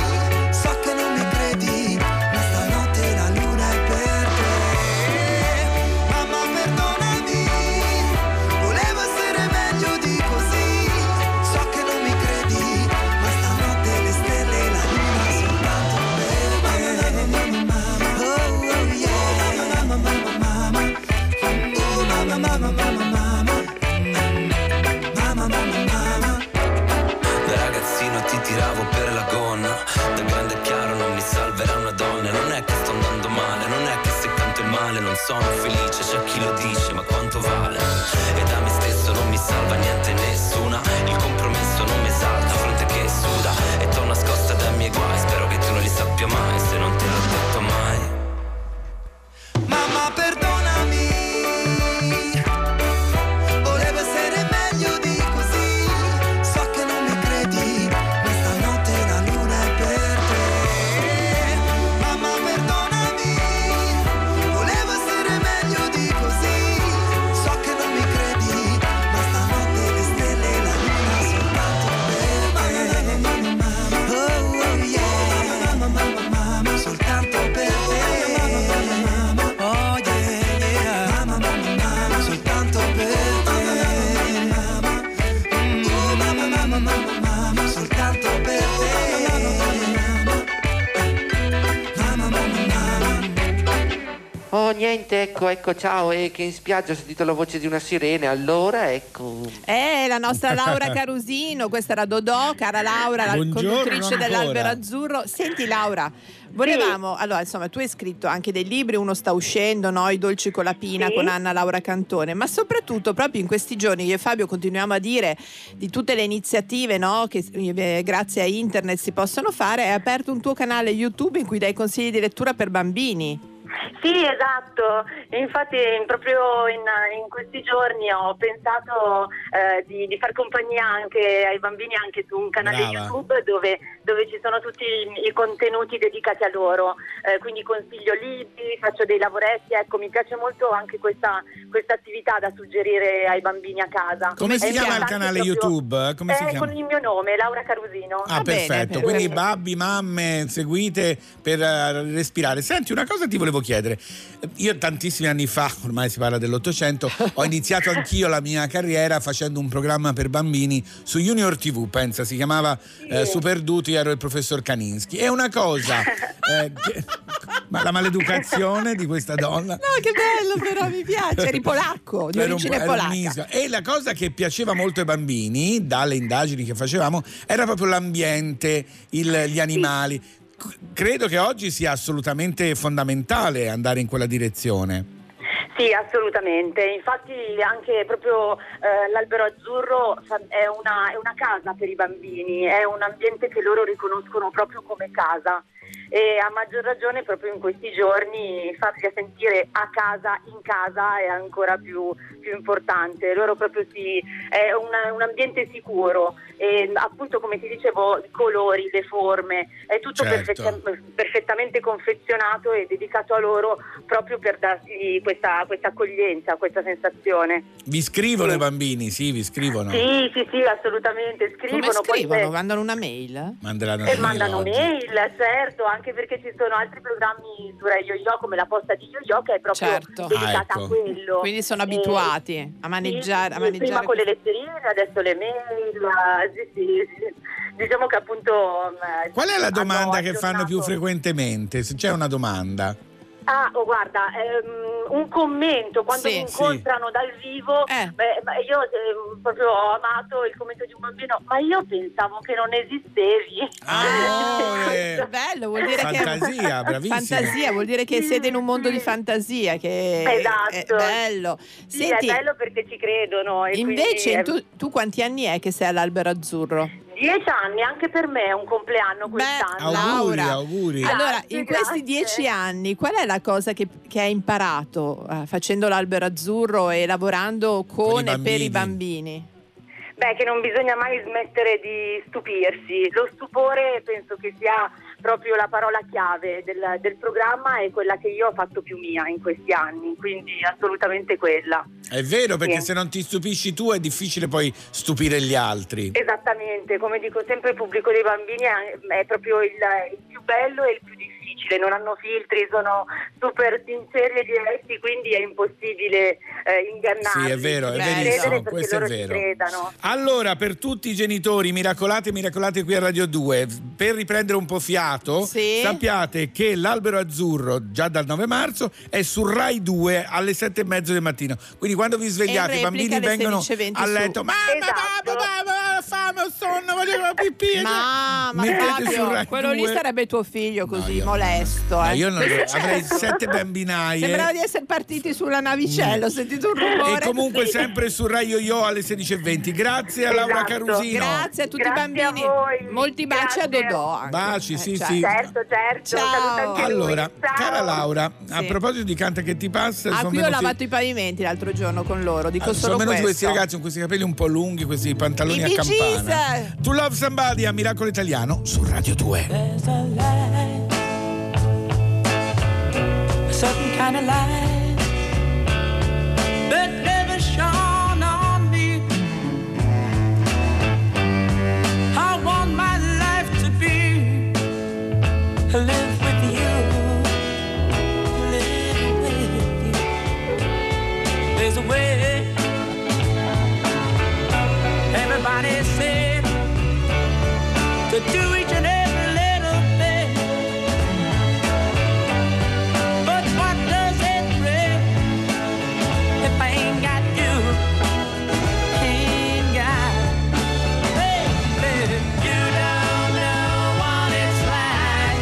So che non mi credi, ma stanotte la luna è per te. Mamma perdonami, mamma, mamma, mamma, mamma, mamma, mamma. Da ragazzino ti tiravo per la gonna, da grande è chiaro non mi salverà una donna. Non è che sto andando male, non è che se canto il male non sono felice. C'è chi lo dice, ma quanto vale? E da me stesso non mi salva niente nessuna, il compromesso non mi esalta, fronte che suda. E t'ho nascosta dai miei guai, spero che tu non li sappia mai, se non te l'ho detto mai. Mamma perdonami, niente, ecco, ciao, e che in spiaggia ho sentito la voce di una sirena, allora ecco. La nostra Laura Carusino, questa era Dodò, cara Laura, la conduttrice dell'Albero Azzurro. Senti Laura, volevamo, allora insomma tu hai scritto anche dei libri, uno sta uscendo, no? I dolci con la pina, con Anna Laura Cantone, ma soprattutto proprio in questi giorni io e Fabio continuiamo a dire di tutte le iniziative, no? Che grazie a internet si possono fare. Hai aperto un tuo canale YouTube in cui dai consigli di lettura per bambini. Sì, esatto, infatti proprio in questi giorni ho pensato di far compagnia anche ai bambini, anche su un canale YouTube dove ci sono tutti i contenuti dedicati a loro, quindi consiglio libri, faccio dei lavoretti, ecco, mi piace molto anche questa attività da suggerire ai bambini a casa. Come si chiama il canale proprio YouTube? Come si chiama? Con il mio nome, Laura Carusino. Ah, perfetto, quindi babbi, mamme, seguite per respirare. Senti, una cosa ti volevo chiedere, io tantissimi anni fa, ormai si parla dell'800, ho iniziato anch'io la mia carriera facendo un programma per bambini su Junior TV, pensa, si chiamava Super Duty, ero il professor Kaninsky. È una cosa ma la maleducazione di questa donna, no, che bello, però mi piace, eri polacco, di origine polacca, e la cosa che piaceva molto ai bambini dalle indagini che facevamo era proprio l'ambiente, gli animali. Credo che oggi sia assolutamente fondamentale andare in quella direzione. Sì, assolutamente, infatti anche proprio l'Albero Azzurro è una casa per i bambini, è un ambiente che loro riconoscono proprio come casa. e a maggior ragione proprio in questi giorni farsi sentire a casa, in casa, è ancora più importante. Loro proprio è un ambiente sicuro e appunto, come ti dicevo, i colori, le forme, è tutto perfettamente confezionato e dedicato a loro proprio per darsi questa accoglienza, questa sensazione. Vi scrivono i bambini? Sì, vi scrivono? Sì, assolutamente, scrivono. Come scrivono? Poi mandano una mail? Mandano mail, certo, anche perché ci sono altri programmi su Rai YoYo come la posta di YoYo che è proprio dedicata a quello. Quindi sono abituati a maneggiare. Sì, prima con le letterine, adesso le mail. Diciamo che appunto... Qual è la domanda che fanno più frequentemente? Se c'è una domanda... guarda, un commento quando mi incontrano dal vivo. Io proprio ho amato il commento di un bambino: ma io pensavo che non esistevi. Bello, vuol dire fantasia, bravissima. Fantasia, vuol dire che siete in un mondo di fantasia, che esatto. È bello. Senti, è bello perché ci credono. E invece tu quanti anni è che sei all'Albero Azzurro? 10 anni, anche per me è un compleanno quest'anno. Auguri. Allora, in questi 10 anni, qual è la cosa che hai imparato facendo l'Albero Azzurro e lavorando con e per i bambini? Che non bisogna mai smettere di stupirsi. Lo stupore penso che sia proprio la parola chiave del programma, è quella che io ho fatto più mia in questi anni, quindi assolutamente quella. È vero, perché se non ti stupisci tu è difficile poi stupire gli altri. Esattamente, come dico sempre, il pubblico dei bambini è proprio il più bello e il più difficile, non hanno filtri, sono super sinceri e diretti, quindi è impossibile ingannarli. Sì, è vero, è verissimo, questo è vero. Allora, per tutti i genitori miracolate qui a Radio 2, per riprendere un po' fiato, sappiate che l'Albero Azzurro già dal 9 marzo è su Rai 2 alle 7:30 del mattino, quindi quando vi svegliate i bambini vengono a letto. Mamma, fame, sonno, volevo pipì. Quello 2. Lì sarebbe tuo figlio, così molesto. Io non avrei 7 bambinaie. Sembrava di essere partiti sulla navicella, ho sentito un rumore. E comunque sempre su Rai YoYo alle 16:20. Grazie a Laura Carusino. Grazie a tutti i bambini. Molti baci a Dodò. Anche. Baci, sì. Sì. Certo. Ciao. Allora, cara Laura, a proposito di Canta che ti passa, qui ho lavato i pavimenti l'altro giorno con loro. Dico solo questo. Sono venuti questi ragazzi con questi capelli un po' lunghi, questi pantaloni a campana. To Love Somebody a Miracolo Italiano su Radio 2. There's a light, a certain kind of light that never shone on me. I want my life to be live with you, live with you. There's a way. Everybody said to do each and every little thing, but what does it bring if I ain't got you, ain't got baby? You don't know what it's like,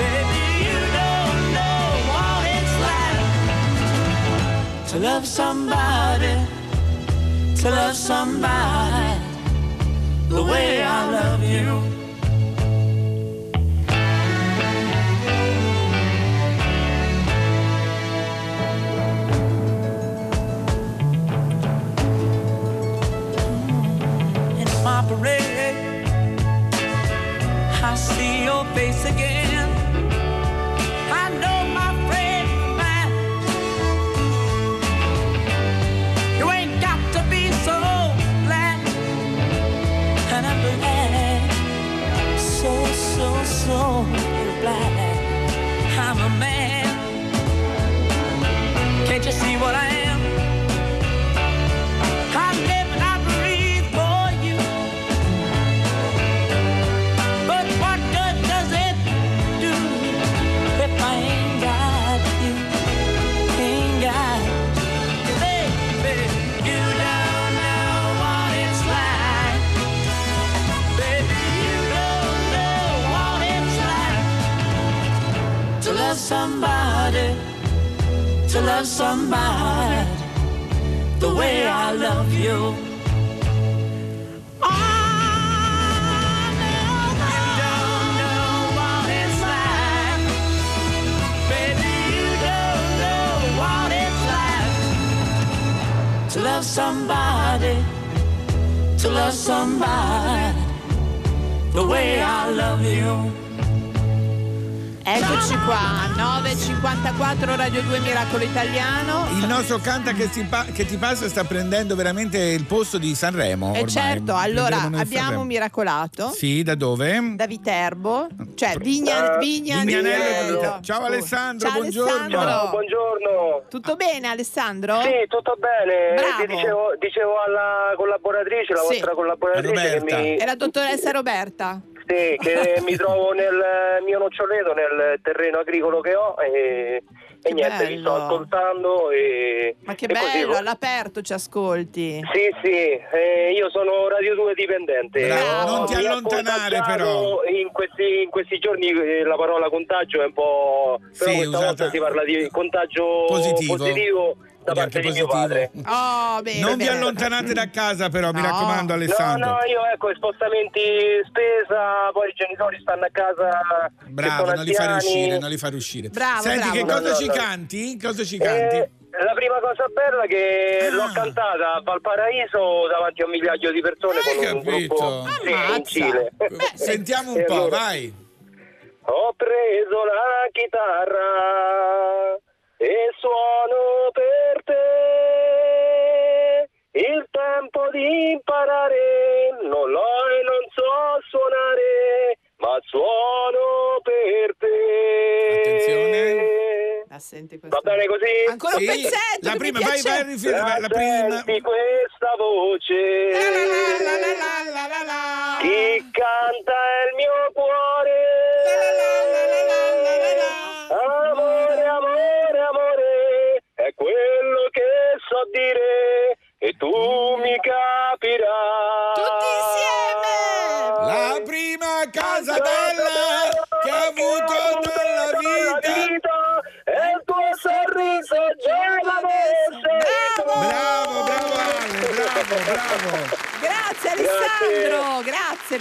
baby, you don't know what it's like to love somebody. To love somebody the way I love you. In my parade, I see your face again. I know my friend of mine. You ain't so black. I'm a man. Can't you see what I am? I live and I breathe for you. But what good does it do if I ain't got you? Ain't got you, baby. You don't know what it's like, baby. You don't know. To love somebody, to love somebody the way I love you. Oh, no, you don't know what love somebody, to love somebody the way I love you. Eccoci qua, 9.54 Radio 2 Miracolo Italiano. Il nostro Canta che ti passa sta prendendo veramente il posto di Sanremo. E certo, allora abbiamo miracolato. Sì, da dove? Da Viterbo, cioè Vignanello. Ciao Alessandro, ciao, buongiorno. Ciao, buongiorno. Tutto bene Alessandro? Sì, tutto bene. Bravo. Dicevo alla collaboratrice, la vostra collaboratrice che mi... è la dottoressa Roberta. Sì, che mi trovo nel mio noccioleto, nel terreno agricolo che ho e niente, bello. Vi sto ascoltando e, ma che e bello, così. All'aperto ci ascolti. Sì, sì, io sono Radio 2 dipendente. Bravo. Non ti allontanare però. In questi giorni la parola contagio è un po'... Però sì, questa volta si parla di contagio positivo. Da parte di mio padre. Oh, bene, non vi allontanate da casa però, mi raccomando Alessandro. No, io ecco, spostamenti spesa, poi i genitori stanno a casa. Bravo, non li fare uscire. Bravo, senti, bravo. Che cosa ci canti? Cosa ci canti? La prima cosa bella che l'ho cantata a Valparaiso davanti a un migliaio di persone con un gruppo in Cile. Sentiamo un po', allora. Vai. Ho preso la chitarra e suono per te, il tempo di imparare non l'ho e non so suonare, ma suono per te. Attenzione. La senti questa? Va bene così? Ancora un pezzetto. La prima, vai a riflettere. La prima. Senti questa voce. La. Chi canta è il mio cuore. Quello che so dire e tu mi capirai. Tutti insieme! La prima casa bella che ho avuto nella vita è il tuo sorriso giovane. Bravo Ale, bravo. Grazie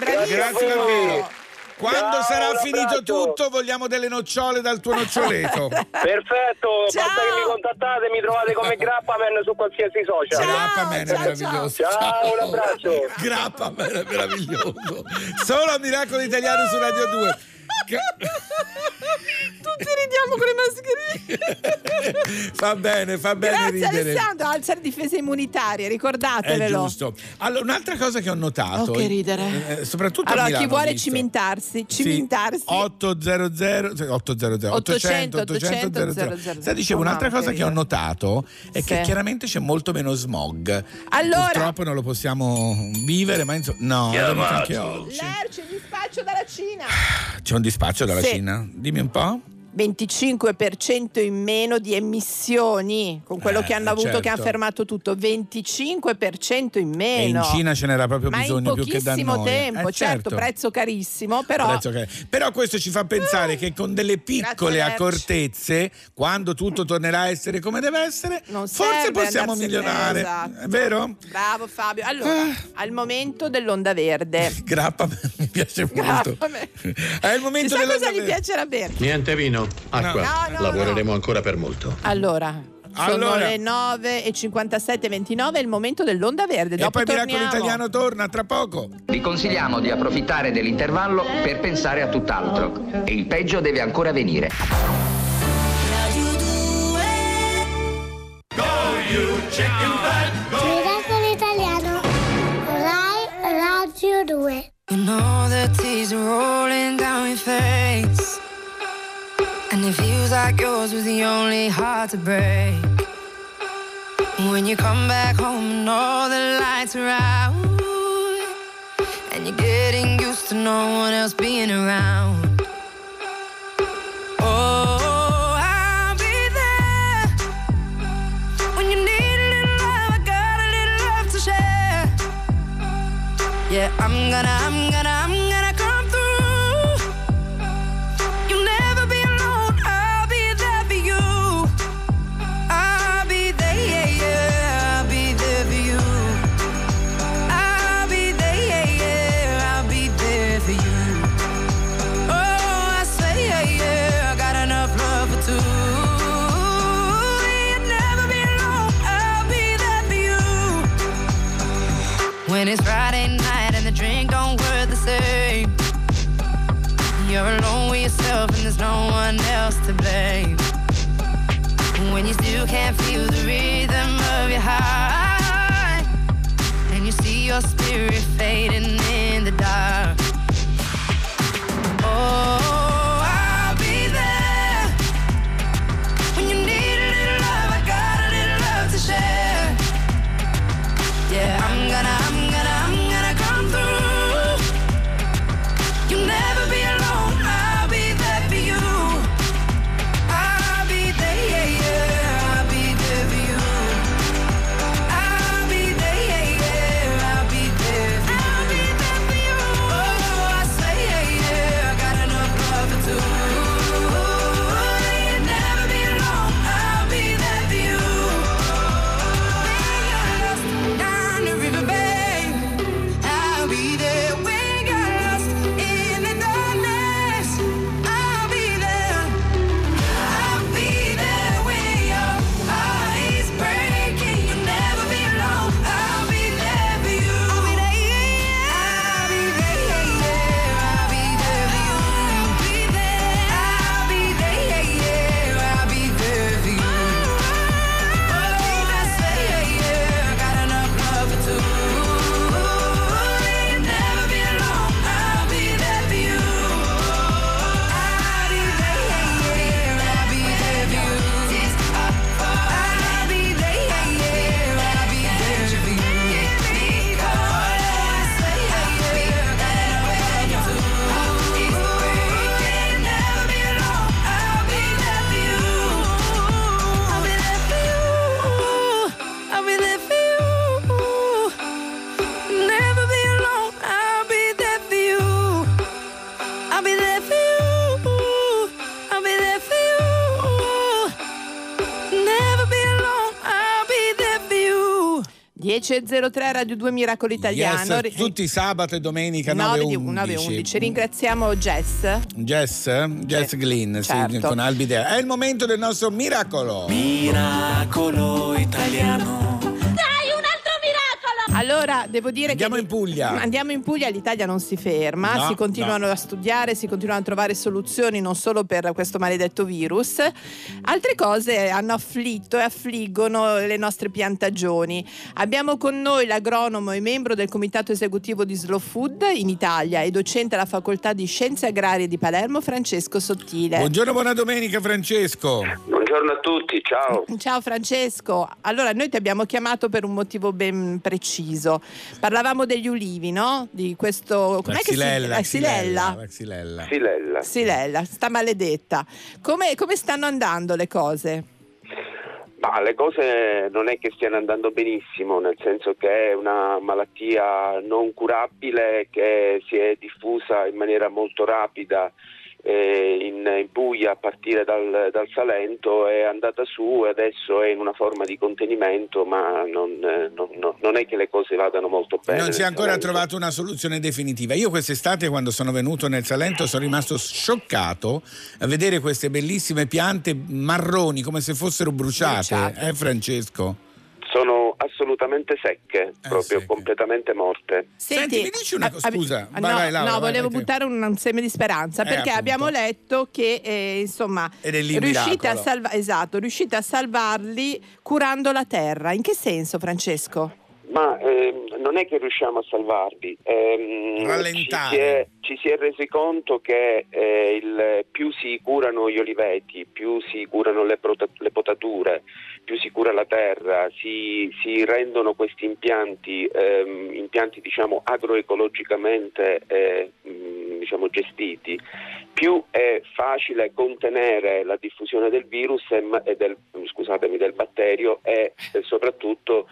Alessandro, grazie, bravissimo. Quando sarà finito tutto vogliamo delle nocciole dal tuo noccioleto. Perfetto, ciao. Basta che mi contattate, mi trovate come Grappaman su qualsiasi social. Grappaman è meraviglioso. Ciao, un abbraccio. Grappaman è meraviglioso. Solo a Miracolo Italiano su Radio 2. Tutti ridiamo con le mascherine. Fa bene grazie ridere. Alessandro, alza le difese immunitarie, ricordatevelo. È giusto. Allora, un'altra cosa che ho notato, che ridere, soprattutto allora, a Milano, chi vuole cimentarsi. 800 800 800. Sai, dicevo, un'altra cosa che ho notato è che chiaramente c'è molto meno smog. Allora, purtroppo non lo possiamo vivere, ma insomma, no, anche oggi c'è il dispaccio dalla Cina. C'è un dispaccio dalla Cina? Dimmi un po'. 25% in meno di emissioni con quello che hanno avuto, che hanno fermato tutto. 25% in meno. E in Cina ce n'era proprio bisogno più che da noi. Ma in pochissimo tempo, certo, prezzo carissimo, però... Però questo ci fa pensare che con delle piccole accortezze, quando tutto tornerà a essere come deve essere, forse possiamo migliorare. Esatto. È vero? Bravo Fabio. Allora, al momento dell'onda verde. Grappa mi piace molto. È il momento dell'onda verde. Cosa gli piacerà bere? Niente vino. Acqua. No. Lavoreremo ancora per molto. Allora, sono le 9:57:29, è il momento dell'onda verde. Dopo e poi torniamo. Miracolo Italiano torna tra poco. Vi consigliamo di approfittare dell'intervallo per pensare a tutt'altro. E il peggio deve ancora venire. Miracolo Italiano, Rai Radio 2. You know the tears are rolling down your face. And it feels like yours was the only heart to break. When you come back home and all the lights are out, and you're getting used to no one else being around. Oh, I'll be there when you need a little love. I got a little love to share. Yeah, I'm gonna come through. You'll never never be alone, I'll be there for you. you're alone with yourself and there's no one else to blame. When you still can't feel the rhythm of your heart and you see your spirit fading in the dark. Oh, I'm gonna come through. You'll never be alone, I'll be there for you. I'll be there, yeah, yeah, I'll be there for you. I'll be there, yeah, yeah, I'll be there for you. I'll be there for you. Oh, I say, yeah, yeah, I got enough love for two. You'll never be alone, I'll be there for you. Down the river, baby. Radio 2 Miracolo Italiano, yes, tutti sabato e domenica 9 e 11. Ringraziamo Jess Glynn, certo. Sì, con Albidea. È il momento del nostro Miracolo Italiano. Dai, un altro miracolo. Allora devo dire andiamo che andiamo in Puglia. L'Italia non si ferma, no, si continuano a studiare, si continuano a trovare soluzioni non solo per questo maledetto virus. Altre cose hanno afflitto e affliggono le nostre piantagioni. Abbiamo con noi l'agronomo e membro del comitato esecutivo di Slow Food in Italia e docente alla Facoltà di Scienze Agrarie di Palermo, Francesco Sottile. Buongiorno, buona domenica Francesco. Buongiorno a tutti, ciao. Ciao Francesco. Allora noi ti abbiamo chiamato per un motivo ben preciso. Parlavamo degli ulivi, no? Di questo Xilella, sta maledetta. Come stanno andando le cose? Ma le cose non è che stiano andando benissimo, nel senso che è una malattia non curabile che si è diffusa in maniera molto rapida in Puglia a partire dal Salento, è andata su e adesso è in una forma di contenimento, ma non è che le cose vadano molto bene. Non si è ancora trovata una soluzione definitiva. Io quest'estate, quando sono venuto nel Salento, sono rimasto scioccato a vedere queste bellissime piante marroni come se fossero bruciate. Francesco? Sono assolutamente secche, proprio secche, completamente morte. Senti, mi dici una cosa? Scusa, vai, Laura, volevo buttare un seme di speranza, perché abbiamo letto che insomma riuscite a salvarli curando la terra. In che senso, Francesco? Ma non è che riusciamo a salvarli, ci si è resi conto che più si curano gli oliveti, più si curano le potature, più si cura la terra, si rendono questi impianti diciamo agroecologicamente diciamo gestiti, più è facile contenere la diffusione del virus e del batterio e soprattutto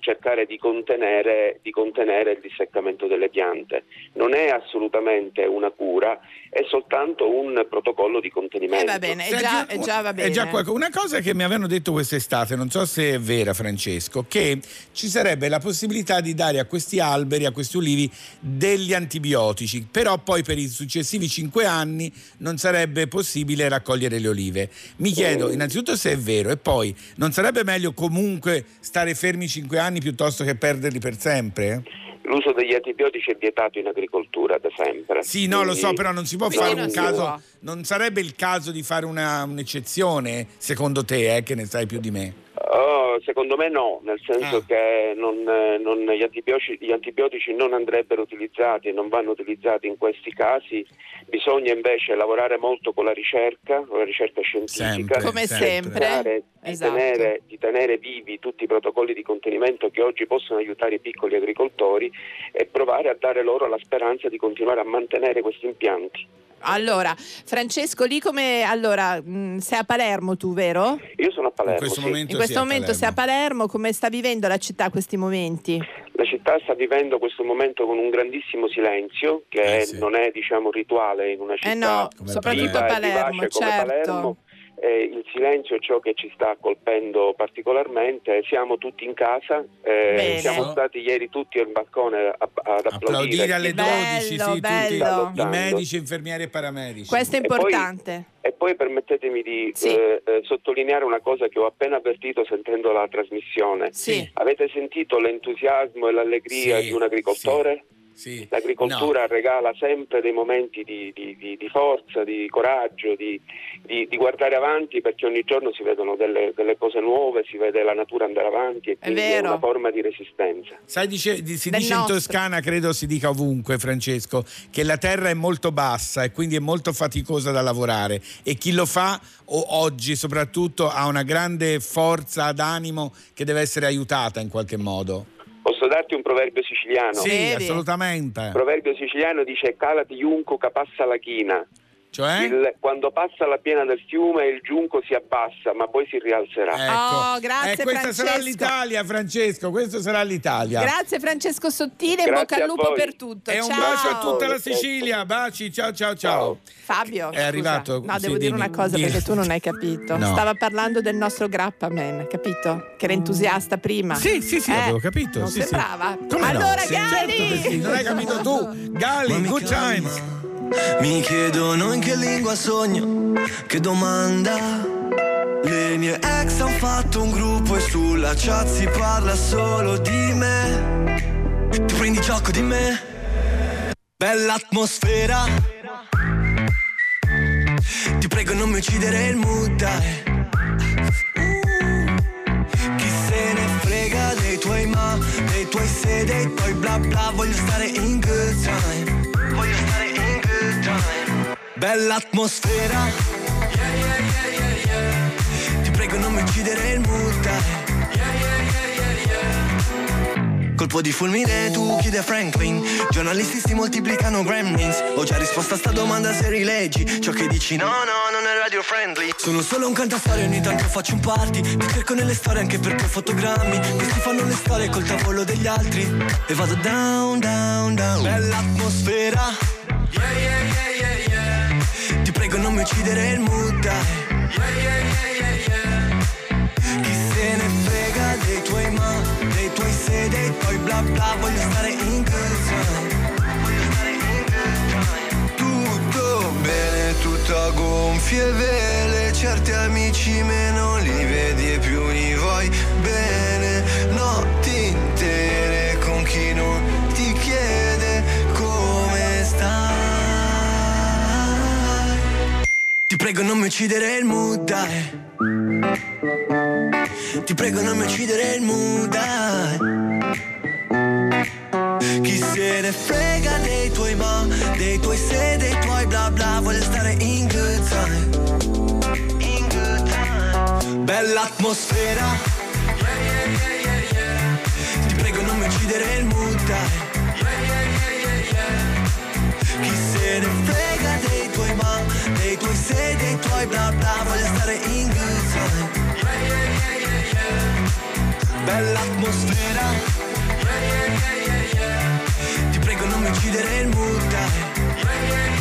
cercare di contenere il disseccamento delle piante. Non è assolutamente una cura, è soltanto un protocollo di contenimento. Va bene, va bene. È già qualcosa. Una cosa che mi avevano detto quest'estate, non so se è vera Francesco, che ci sarebbe la possibilità di dare a questi alberi, a questi ulivi, degli antibiotici, però poi per i successivi 5 anni non sarebbe possibile raccogliere le olive. Mi chiedo innanzitutto se è vero e poi non sarebbe meglio comunque stare fermi 5 anni piuttosto che perderli per sempre? L'uso degli antibiotici è vietato in agricoltura da sempre. Sì, no, quindi, lo so, però non si può fare un caso. Non sarebbe il caso di fare un'eccezione, secondo te, che ne sai più di me? Secondo me no, nel senso che gli antibiotici non andrebbero utilizzati, non vanno utilizzati in questi casi. Bisogna invece lavorare molto con la ricerca scientifica, come sempre, di tenere vivi tutti i protocolli di contenimento che oggi possono aiutare i piccoli agricoltori e provare a dare loro la speranza di continuare a mantenere questi impianti. Allora, Francesco, lì come sei a Palermo tu, vero? Io sono a Palermo. In questo momento sei a Palermo, come sta vivendo la città questi momenti? La città sta vivendo questo momento con un grandissimo silenzio che non è, diciamo, rituale in una città. Soprattutto a Palermo, Palermo. Il silenzio è ciò che ci sta colpendo particolarmente. Siamo tutti in casa, siamo stati ieri tutti al balcone ad applaudire alle 12, tutti i medici, infermieri e paramedici. Questo è importante. E poi permettetemi di sottolineare una cosa che ho appena avvertito sentendo la trasmissione. Avete sentito l'entusiasmo e l'allegria di un agricoltore? Sì. L'agricoltura regala sempre dei momenti di forza, di coraggio, di guardare avanti, perché ogni giorno si vedono delle cose nuove, si vede la natura andare avanti, e quindi è una forma di resistenza. Sai, si dice in Toscana, credo si dica ovunque, Francesco, che la terra è molto bassa e quindi è molto faticosa da lavorare, e chi lo fa oggi soprattutto ha una grande forza d'animo che deve essere aiutata in qualche modo. Posso darti un proverbio siciliano? Sì, assolutamente. Il proverbio siciliano dice: calati giunco che passa la china. Cioè? Quando passa la piena del fiume il giunco si abbassa, ma poi si rialzerà. Ecco. Grazie, questa Francesco. Sarà l'Italia, Francesco, questo sarà l'Italia. Grazie Francesco Sottile, in bocca al lupo per tutto. E ciao. Un bacio a tutta la Sicilia, baci, ciao. Fabio, è arrivato. Scusa. No, devo dire una cosa perché tu non hai capito. No. Stava parlando del nostro Grappaman, capito? Che era entusiasta prima. Sì, avevo capito. Non sembrava. Come allora, no? Gali! Certo sì. Non hai capito tu, Gali, good times. Mi chiedono in che lingua sogno, che domanda. Le mie ex han fatto un gruppo e sulla chat si parla solo di me. Tu prendi gioco di me. Bella atmosfera. Ti prego non mi uccidere il mood, dai. Chi se ne frega dei tuoi ma, dei tuoi se, dei tuoi bla bla. Voglio stare in good time. Voglio stare in bella atmosfera, yeah, yeah, yeah, yeah, yeah. Ti prego non mi uccidere il multa, yeah, yeah, yeah, yeah, yeah. Colpo di fulmine, tu chiedi a Franklin. Giornalisti si moltiplicano gremlins. Ho già risposto a sta domanda se rileggi ciò che dici, no, non è radio friendly. Sono solo un cantastorie, ogni tanto faccio un party. Ti cerco nelle storie anche perché fotogrammi. Questi fanno le storie col tavolo degli altri. E vado down, down, down. Bella atmosfera, yeah, yeah, yeah, yeah, yeah. Ti prego non mi uccidere il mood, dai. Yeah, yeah, yeah, yeah, yeah. Chi se ne frega dei tuoi ma, dei tuoi se, dei tuoi bla bla. Voglio stare in casa, voglio stare in casa. Tutto bene, tutto a gonfie vele. Certi amici meno li vedi e più li vuoi bene. Notti intere con chi non ti chiede come stai. Ti prego non mi uccidere il mood, dai. Ti prego non mi uccidere il mood, dai. Chi se ne frega dei tuoi ma, dei tuoi se, dei tuoi bla bla. Voglio stare in good time, in good time. Bella atmosfera, yeah, yeah, yeah, yeah, yeah. Ti prego non mi uccidere il mood, dai, yeah, yeah, yeah, yeah, yeah. Chi se ne frega dei tuoi ma, dei tuoi se, dei tuoi bla bla. Voglio stare in good time, yeah, yeah, yeah, yeah. Bella atmosfera, yeah, yeah, yeah, yeah. Ti prego non mi uccidere il mood, dai, yeah, yeah, yeah, yeah.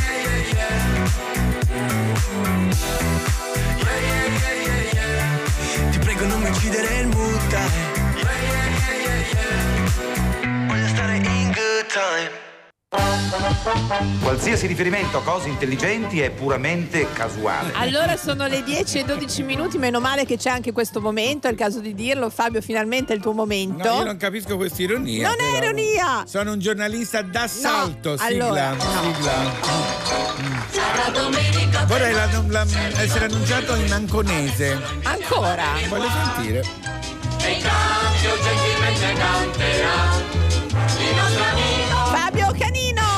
Yeah, yeah, yeah, yeah. Ti prego non mi uccidere il mood, dai, yeah, yeah, yeah, yeah, yeah. Voglio stare in good time. Qualsiasi riferimento a cose intelligenti è puramente casuale. Allora sono le 10:12, meno male che c'è anche questo momento, è il caso di dirlo. Fabio, finalmente è il tuo momento. No, io non capisco questa ironia. Non è ironia! Sono un giornalista d'assalto, no. Allora, sigla. Vorrei essere annunciato in anconese. Ancora? Voglio sentire. Fabio Canino.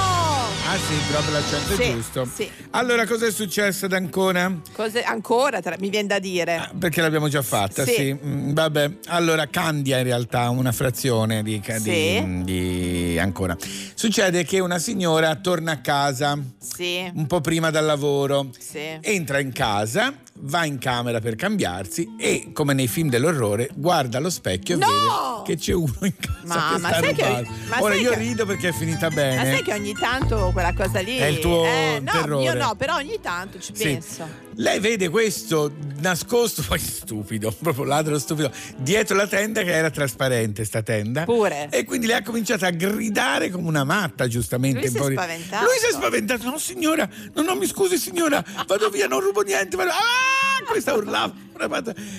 Ah sì, proprio l'accento è giusto. Sì. Allora, cosa è successo ad Ancona? Ancora? Mi viene da dire. Ah, perché l'abbiamo già fatta, sì. Vabbè, allora Candia in realtà, una frazione di Ancona. Succede che una signora torna a casa, sì, un po' prima dal lavoro, sì, entra in casa, va in camera per cambiarsi e, come nei film dell'orrore, guarda allo specchio e vede che c'è uno in casa. Ma sai che... Ora io rido perché è finita bene. Ma sai che ogni tanto... quella cosa lì è il tuo terrore. Io no, però ogni tanto ci penso. Lei vede questo nascosto, poi stupido, proprio ladro stupido, dietro la tenda, che era trasparente sta tenda. Pure. E quindi lei ha cominciato a gridare come una matta, giustamente. Lui si è spaventato. No signora, no mi scusi signora, vado via, non rubo niente. Questa urlava.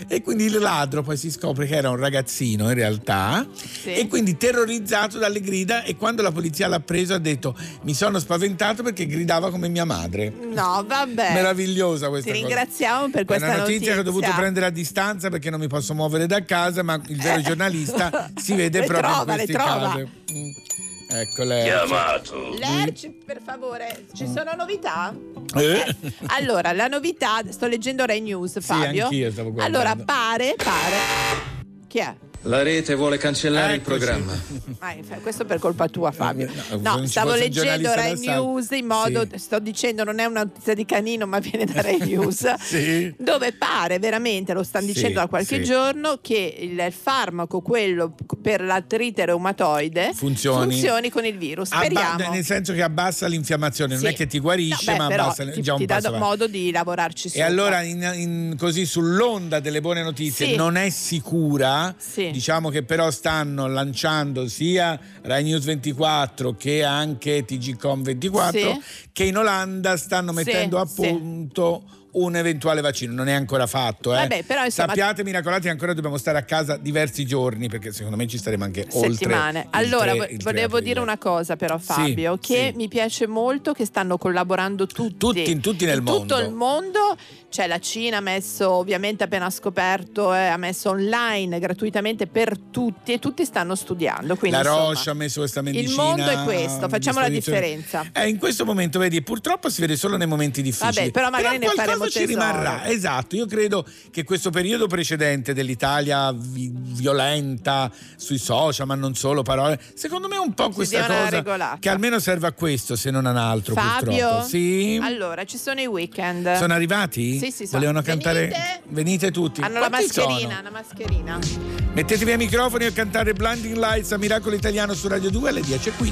E quindi il ladro poi si scopre che era un ragazzino in realtà, sì, e quindi terrorizzato dalle grida, e quando la polizia l'ha preso ha detto: mi sono spaventato perché gridava come mia madre. No, vabbè. Meravigliosa questa cosa. Ti ringraziamo per questa notizia. Che ho dovuto prendere a distanza perché non mi posso muovere da casa, ma il vero giornalista si vede proprio in questi casi. Ecco, chiamato Lerci, per favore, ci sono novità? Okay. Allora, la novità, sto leggendo Rai News, Fabio. Sì, anch'io stavo guardando. Allora, pare. Chi è? La rete vuole cancellare il programma. Questo per colpa tua, Fabio. No, stavo leggendo Rai News in modo, sì, sto dicendo, non è una notizia di Canino, ma viene da Rai News. Sì. Dove pare veramente, lo stanno dicendo da qualche giorno, che il farmaco, quello per l'artrite reumatoide, funzioni con il virus. Speriamo. Nel senso che abbassa l'infiammazione, non è che ti guarisce, ma abbassa l'infiammazione. Ti dà modo di lavorarci sopra. E allora, così sull'onda delle buone notizie, non è sicura. Sì. Diciamo che però stanno lanciando sia Rai News 24 che anche TGcom 24, che in Olanda stanno mettendo a punto un eventuale vaccino. Non è ancora fatto, vabbè, però, insomma, sappiate, miracolati, ancora dobbiamo stare a casa diversi giorni, perché secondo me ci staremo anche settimane. Allora volevo dire una cosa però, Fabio, che mi piace molto che stanno collaborando tutti nel mondo, tutto il mondo. Cioè la Cina ha messo, ovviamente appena scoperto, ha messo online gratuitamente per tutti, e tutti stanno studiando. Quindi, la Roche ha messo questa medicina. Il mondo è questo, facciamo la differenza. In questo momento, vedi, purtroppo si vede solo nei momenti difficili. Vabbè, però magari ne faremo tesoro. Ci rimarrà, esatto. Io credo che questo periodo precedente dell'Italia violenta sui social, ma non solo, parole, secondo me è un po' questa cosa regolata, che almeno serve a questo, se non ad altro, Fabio, purtroppo. Sì. Allora, ci sono i weekend. Sono arrivati? Sì, volevano cantare. Venite tutti. Hanno la mascherina. Mettetevi ai microfoni a cantare Blinding Lights a Miracolo Italiano su Radio 2 alle 10:15.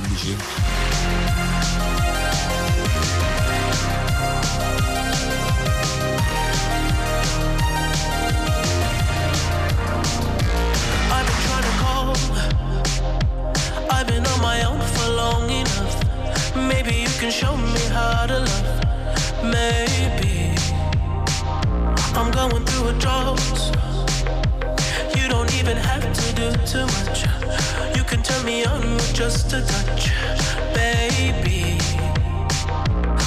I've been trying to call. I've been on my own for long enough. Maybe you can show me how to love. Maybe I'm going through a drought. You don't even have to do too much. You can turn me on with just a touch, baby.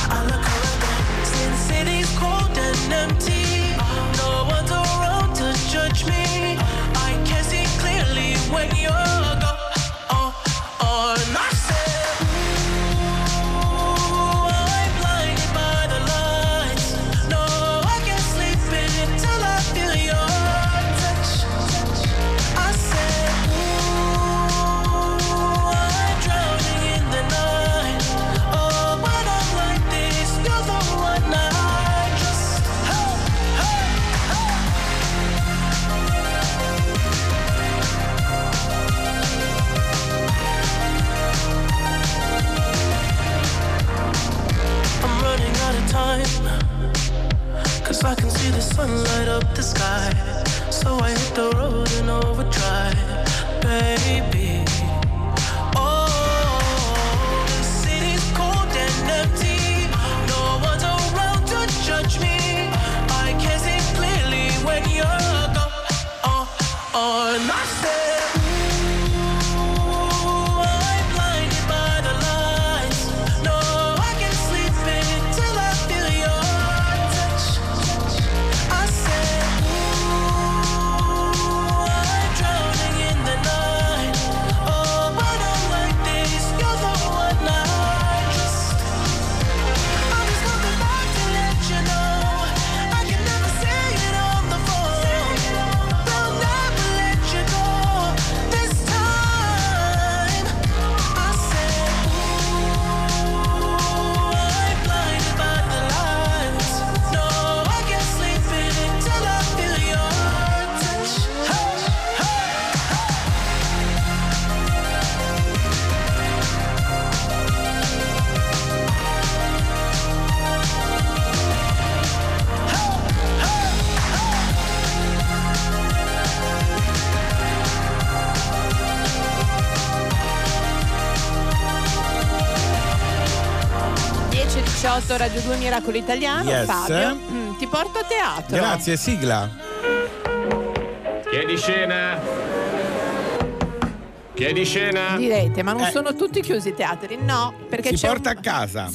I look around, since city's cold and empty, no one's around to judge me. I can see clearly when you're gone. I say, cause I can see the sun light up the sky, so I hit the road and overdrive, baby. Oh, the city's cold. 18 Radio 2 Miracolo Italiano. Yes. Fabio, ti porto a teatro. Grazie, sigla. Chiedi scena. Chiedi scena? Direte, ma non sono tutti chiusi i teatri? No, perché ci porta a casa.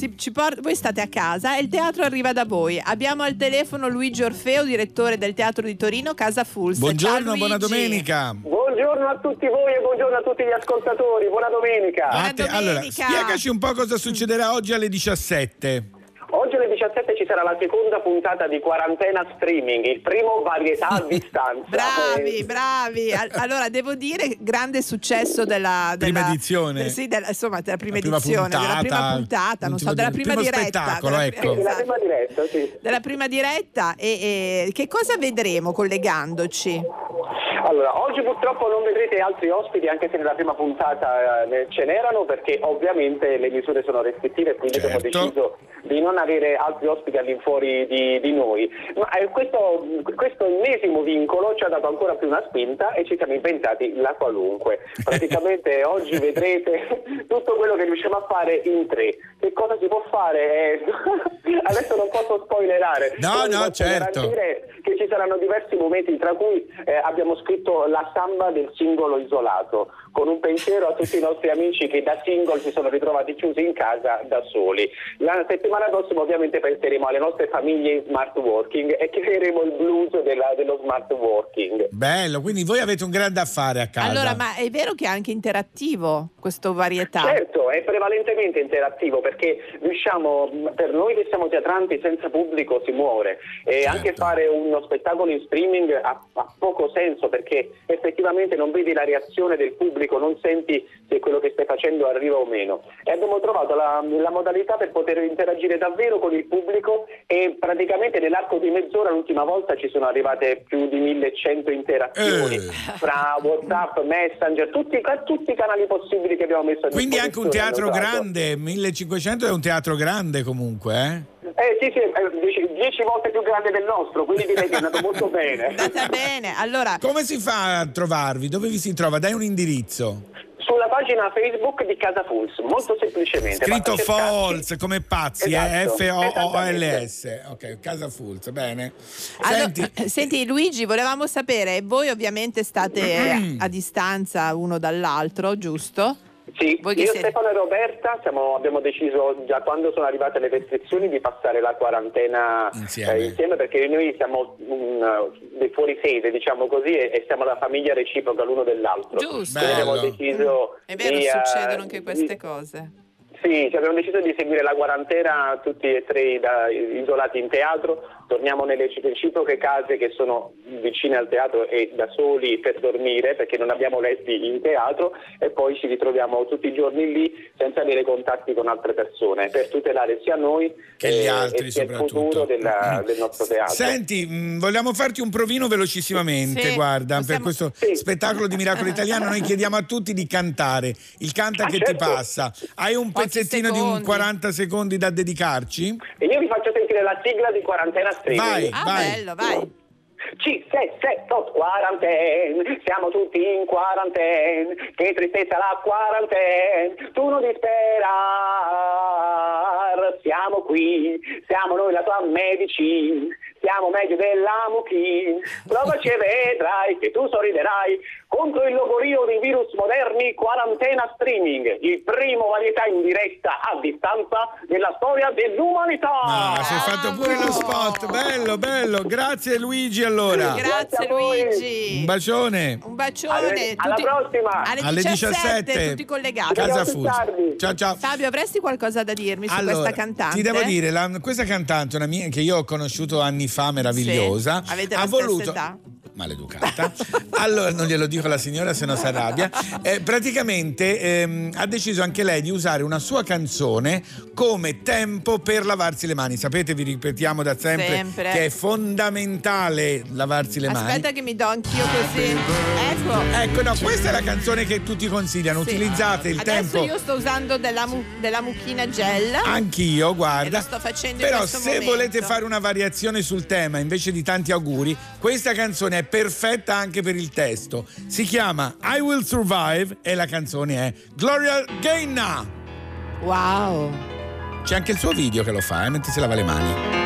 Voi state a casa e il teatro arriva da voi. Abbiamo al telefono Luigi Orfeo, direttore del Teatro di Torino, Casa Fools. Buongiorno, buona domenica. Buongiorno a tutti voi e buongiorno a tutti gli ascoltatori. Buona domenica. Allora, spiegaci un po' cosa succederà oggi alle 17. Oggi alle 17 ci sarà la seconda puntata di Quarantena Streaming, il primo varietà a distanza. Bravi. Allora, devo dire, grande successo della prima edizione. Sì, della prima diretta. E che cosa vedremo collegandoci? Allora, oggi purtroppo non vedrete altri ospiti, anche se nella prima puntata ce n'erano, perché ovviamente le misure sono restrittive, quindi abbiamo deciso di non avere altri ospiti all'infuori di noi. Ma questo ennesimo vincolo ci ha dato ancora più una spinta e ci siamo inventati la qualunque. Praticamente oggi vedrete tutto quello che riusciamo a fare in tre. Che cosa si può fare? Adesso non posso spoilerare. No, certo. Dire che ci saranno diversi momenti, tra cui abbiamo scritto la samba del singolo isolato, con un pensiero a tutti i nostri amici che da single si sono ritrovati chiusi in casa da soli. La settimana prossima ovviamente penseremo alle nostre famiglie in smart working e creeremo il blues dello smart working. Bello, quindi voi avete un grande affare a casa. Allora, ma è vero che è anche interattivo questo varietà? Certo, è prevalentemente interattivo, perché riusciamo, per noi che siamo teatranti, senza pubblico si muore, e certo, anche fare uno spettacolo in streaming ha poco senso, perché effettivamente non vedi la reazione del pubblico, non senti se quello che stai facendo arriva o meno, e abbiamo trovato la modalità per poter interagire davvero con il pubblico, e praticamente nell'arco di mezz'ora, l'ultima volta, ci sono arrivate più di 1100 interazioni fra WhatsApp, Messenger, tutti i canali possibili che abbiamo messo a disposizione. Quindi anche un teatro grande, 1500 è un teatro grande comunque, eh? Sì, 10 volte più grande del nostro, quindi direi che è andato molto bene. È andata bene. Allora, come si fa a trovarvi? Dove vi si trova? Dai un indirizzo. Sulla pagina Facebook di Casa Fools, molto semplicemente. Scritto Fools, come pazzi, esatto, Fools. Ok, Casa Fools, bene. Allora, senti Luigi, volevamo sapere, voi ovviamente state a distanza uno dall'altro, giusto? Sì, io, Stefano e Roberta abbiamo deciso già quando sono arrivate le restrizioni di passare la quarantena insieme, perché noi siamo dei fuori sede, diciamo così, e siamo la famiglia reciproca l'uno dell'altro. Giusto. Abbiamo deciso è vero, succedono anche queste cose. Sì, abbiamo deciso di seguire la quarantena tutti e tre isolati in teatro. Torniamo nelle reciproche case che sono vicine al teatro e da soli per dormire, perché non abbiamo letti in teatro, e poi ci ritroviamo tutti i giorni lì senza avere contatti con altre persone, per tutelare sia noi che gli altri, e soprattutto il futuro del nostro teatro. Senti, vogliamo farti un provino velocissimamente, per questo spettacolo di Miracolo Italiano. Noi chiediamo a tutti di cantare il Canta che ti passa. Hai un pezzettino di un 40 secondi da dedicarci? E io vi faccio sentire la sigla di Quarantena Streaming. Vai. Bello, vai. Quarantena, siamo tutti in quarantena, che tristezza la quarantena, tu non disperar, siamo qui, siamo noi la tua medicina, siamo meglio della mucchina, provaci e vedrai che tu sorriderai, contro il logorio dei virus moderni. Quarantena Streaming, il primo varietà in diretta a distanza della storia dell'umanità. Si è fatto pure lo spot, bello, grazie Luigi. Allora, grazie Luigi, un bacione, alla prossima alle 17, tutti collegati. Casa Fools, ciao. Fabio, avresti qualcosa da dirmi su questa cantante? Ti devo dire, questa cantante, una mia che io ho conosciuto anni fa, meravigliosa, ha voluto età. Maleducata. Allora non glielo dico alla signora, se no si arrabbia. Praticamente ha deciso anche lei di usare una sua canzone come tempo per lavarsi le mani. Sapete, vi ripetiamo da sempre che è fondamentale lavarsi le mani. Aspetta che mi do anch'io così. Ecco, no, questa è la canzone che tutti consigliano. Sì. Utilizzate il tempo. Adesso io sto usando della mucchina gel. Anch'io, guarda. Lo sto facendo però in questo momento. Volete fare una variazione sul tema, invece di tanti auguri, questa canzone è perfetta anche per il testo. Si chiama I Will Survive e la canzone è Gloria Gaynor. Wow. C'è anche il suo video che lo fa, mentre si lava le mani.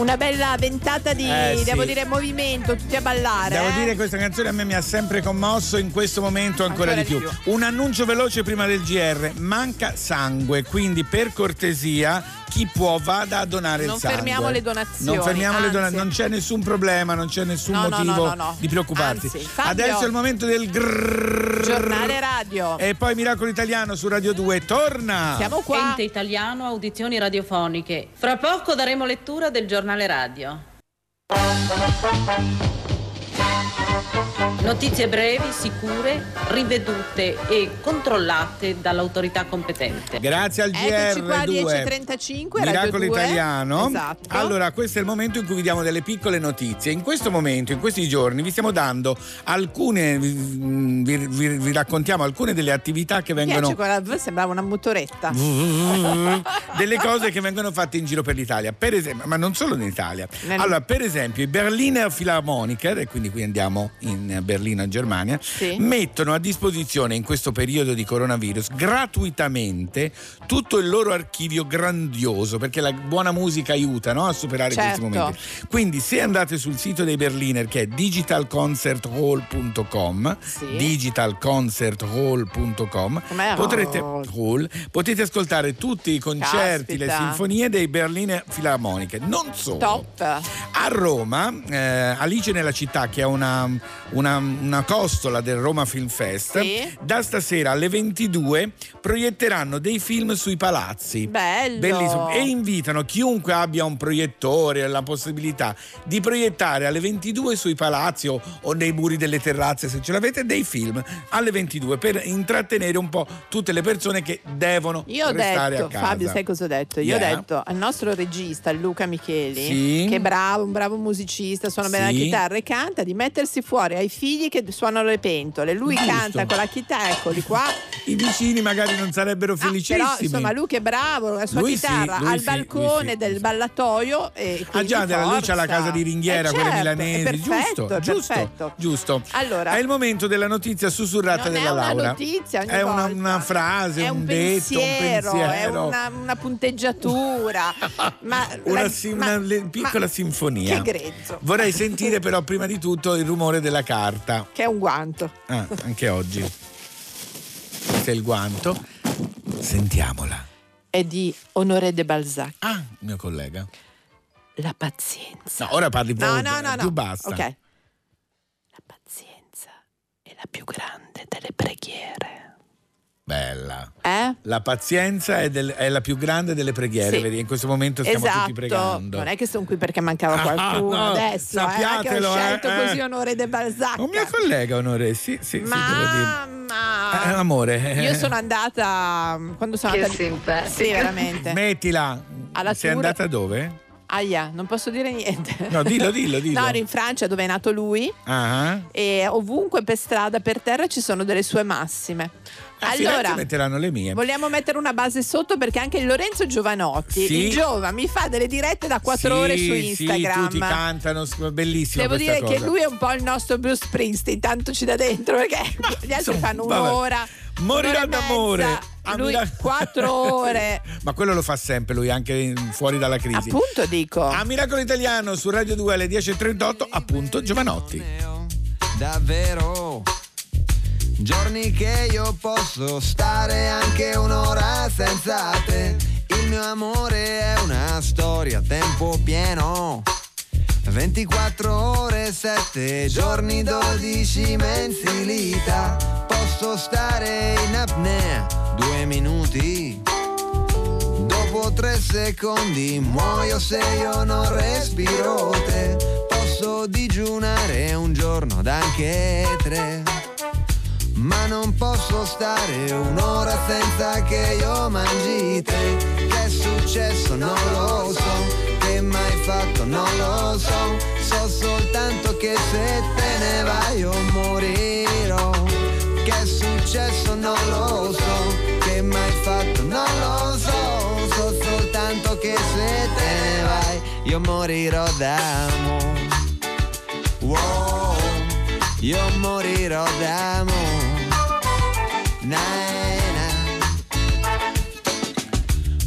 Una bella ventata di, devo dire, movimento, tutti a ballare. Devo dire, questa canzone a me mi ha sempre commosso, in questo momento ancora di più. Un annuncio veloce prima del GR, manca sangue, quindi per cortesia chi può vada a donare il sangue. Non fermiamo le donazioni. Non c'è nessun problema, non c'è nessun motivo di preoccuparsi. Anzi, Fabio, adesso è il momento del giornale radio. E poi Miracolo Italiano su Radio 2 torna. Siamo qua. Ente Italiano Audizioni Radiofoniche. Fra poco daremo lettura del giornale radio. Notizie brevi, sicure, rivedute e controllate dall'autorità competente. Grazie al GR2 10:35, Miracolo Italiano. Esatto. Allora, questo è il momento in cui vi diamo delle piccole notizie. In questo momento, in questi giorni, vi stiamo dando alcune, vi raccontiamo alcune delle attività che vengono. Sembrava una motoretta. Delle cose che vengono fatte in giro per l'Italia, per esempio, ma non solo in Italia. Allora, per esempio, i Berliner Philharmoniker, e quindi qui andiamo in Berlino, in Germania, sì, mettono a disposizione in questo periodo di coronavirus gratuitamente tutto il loro archivio grandioso, perché la buona musica aiuta, no, a superare, certo, questi momenti. Quindi se andate sul sito dei Berliner, che è digitalconcerthall.com, sì, digitalconcerthall.com, potete ascoltare tutti i concerti, caspita, le sinfonie dei Berliner Philharmoniker. Non solo. Top. A Roma, Alice nella città, che è una costola del Roma Film Fest, sì, da stasera alle 22 proietteranno dei film sui palazzi. Bello. Bellissimo. E invitano chiunque abbia un proiettore, la possibilità di proiettare alle 22 sui palazzi o nei muri delle terrazze, se ce l'avete, dei film alle 22 per intrattenere un po' tutte le persone che devono restare a casa. Fabio, sai cosa ho detto? Io ho detto al nostro regista Luca Micheli, sì, che è bravo, un bravo musicista, suona, sì, bene la chitarra e canta, di mettersi fuori ai figli che suonano le pentole, lui, giusto, canta con la chitarra, eccoli qua, i vicini magari non sarebbero felicissimi, però insomma lui che è bravo, la sua lui chitarra, sì, al balcone, sì, del ballatoio, e già lui c'ha la casa di Ringhiera, certo, quella milanese, perfetto, giusto. Allora, è il momento della notizia sussurrata della Laura. Notizia, è una frase, è un detto, un pensiero, è una punteggiatura, ma una piccola sinfonia. Che grezzo. Vorrei sentire però prima di tutto il rumore della carta, che è un guanto. Anche oggi. Questo è il guanto. Sentiamola. È di Honoré de Balzac. Ah, mio collega. La pazienza. No, ora parli voi. No. Basta. Okay. La pazienza è la più grande delle preghiere. Bella. La pazienza è la più grande delle preghiere, sì. In questo momento stiamo, esatto, tutti pregando. Non è che sono qui perché mancava qualcuno, no, adesso. Sappiatelo, che ho scelto così Honoré de Balzac. Un mio collega, Honoré, sì. Ma amore, io sono andata quando sono andata. Sì, veramente. Mettila. Sei andata dove? Ahia, non posso dire niente. No, dillo. No, ero in Francia, dove è nato lui. E ovunque per strada, per terra, ci sono delle sue massime. Allora, metteranno le mie. Vogliamo mettere una base sotto, perché anche Lorenzo Giovanotti, sì, il Giova, mi fa delle dirette da 4 ore su Instagram. Sì, tutti cantano, bellissimo. Devo dire che lui è un po' il nostro Bruce Springsteen, tanto ci dà dentro, perché gli altri fanno un'ora. Morirò d'amore. Lui 4 ore. Ma quello lo fa sempre lui, anche fuori dalla crisi. Appunto, dico. A Miracolo Italiano su Radio 2 alle 10:38, appunto Giovanotti. Davvero. Giorni che io posso stare anche un'ora senza te. Il mio amore è una storia a tempo pieno, 24 ore, 7 giorni, 12 mensilità. Posso stare in apnea 2 minuti, dopo 3 secondi muoio se io non respiro te. Posso digiunare un giorno ad anche 3, ma non posso stare un'ora senza che io mangi te. Che è successo non lo so, che mai fatto non lo so, so soltanto che se te ne vai io morirò. Che è successo non lo so, che mai fatto non lo so, so soltanto che se te ne vai io morirò d'amore. Wow, io morirò d'amore.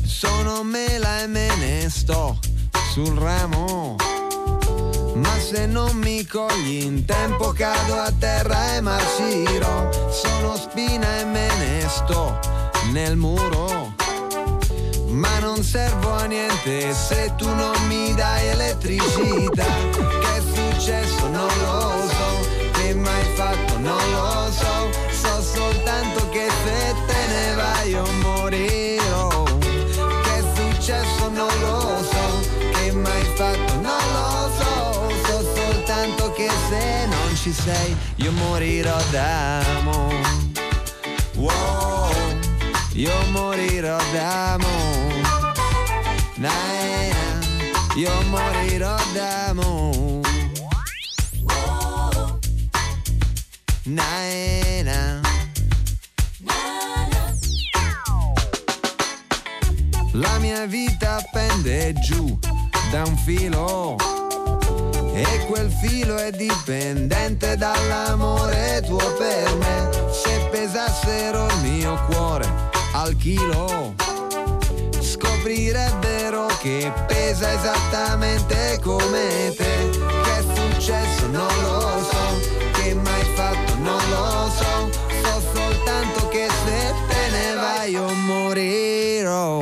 Sono mela e me ne sto sul ramo, ma se non mi cogli in tempo cado a terra e marcirò. Sono spina e me ne sto nel muro, ma non servo a niente se tu non mi dai elettricità. Che è successo non lo so, che mai fatto non lo so, so soltanto che se te ne vai io morirò. Che è successo non lo so, che mai fatto non lo so, so soltanto che se non ci ci sei, io morirò d'amore. Wow, io morirò d'amore. Nah, io morirò d'amore. Wow, nah, nah. La mia vita pende giù da un filo e quel filo è dipendente dall'amore tuo per me. Se pesassero il mio cuore al chilo, scoprirebbero che pesa esattamente come te. Che è successo non lo so, che mai fatto non lo so, so soltanto che se te ne vai io morirò.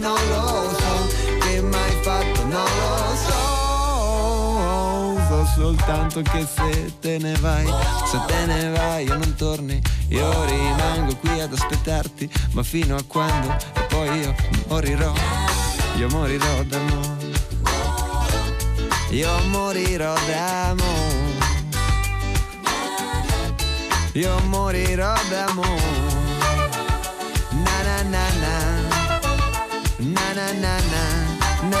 Non lo so, che mai fatto non lo so, so soltanto che se te ne vai, se te ne vai io non torni, io rimango qui ad aspettarti, ma fino a quando, e poi io morirò d'amore, io morirò d'amore, io morirò d'amore, na na na na. Na na na na na na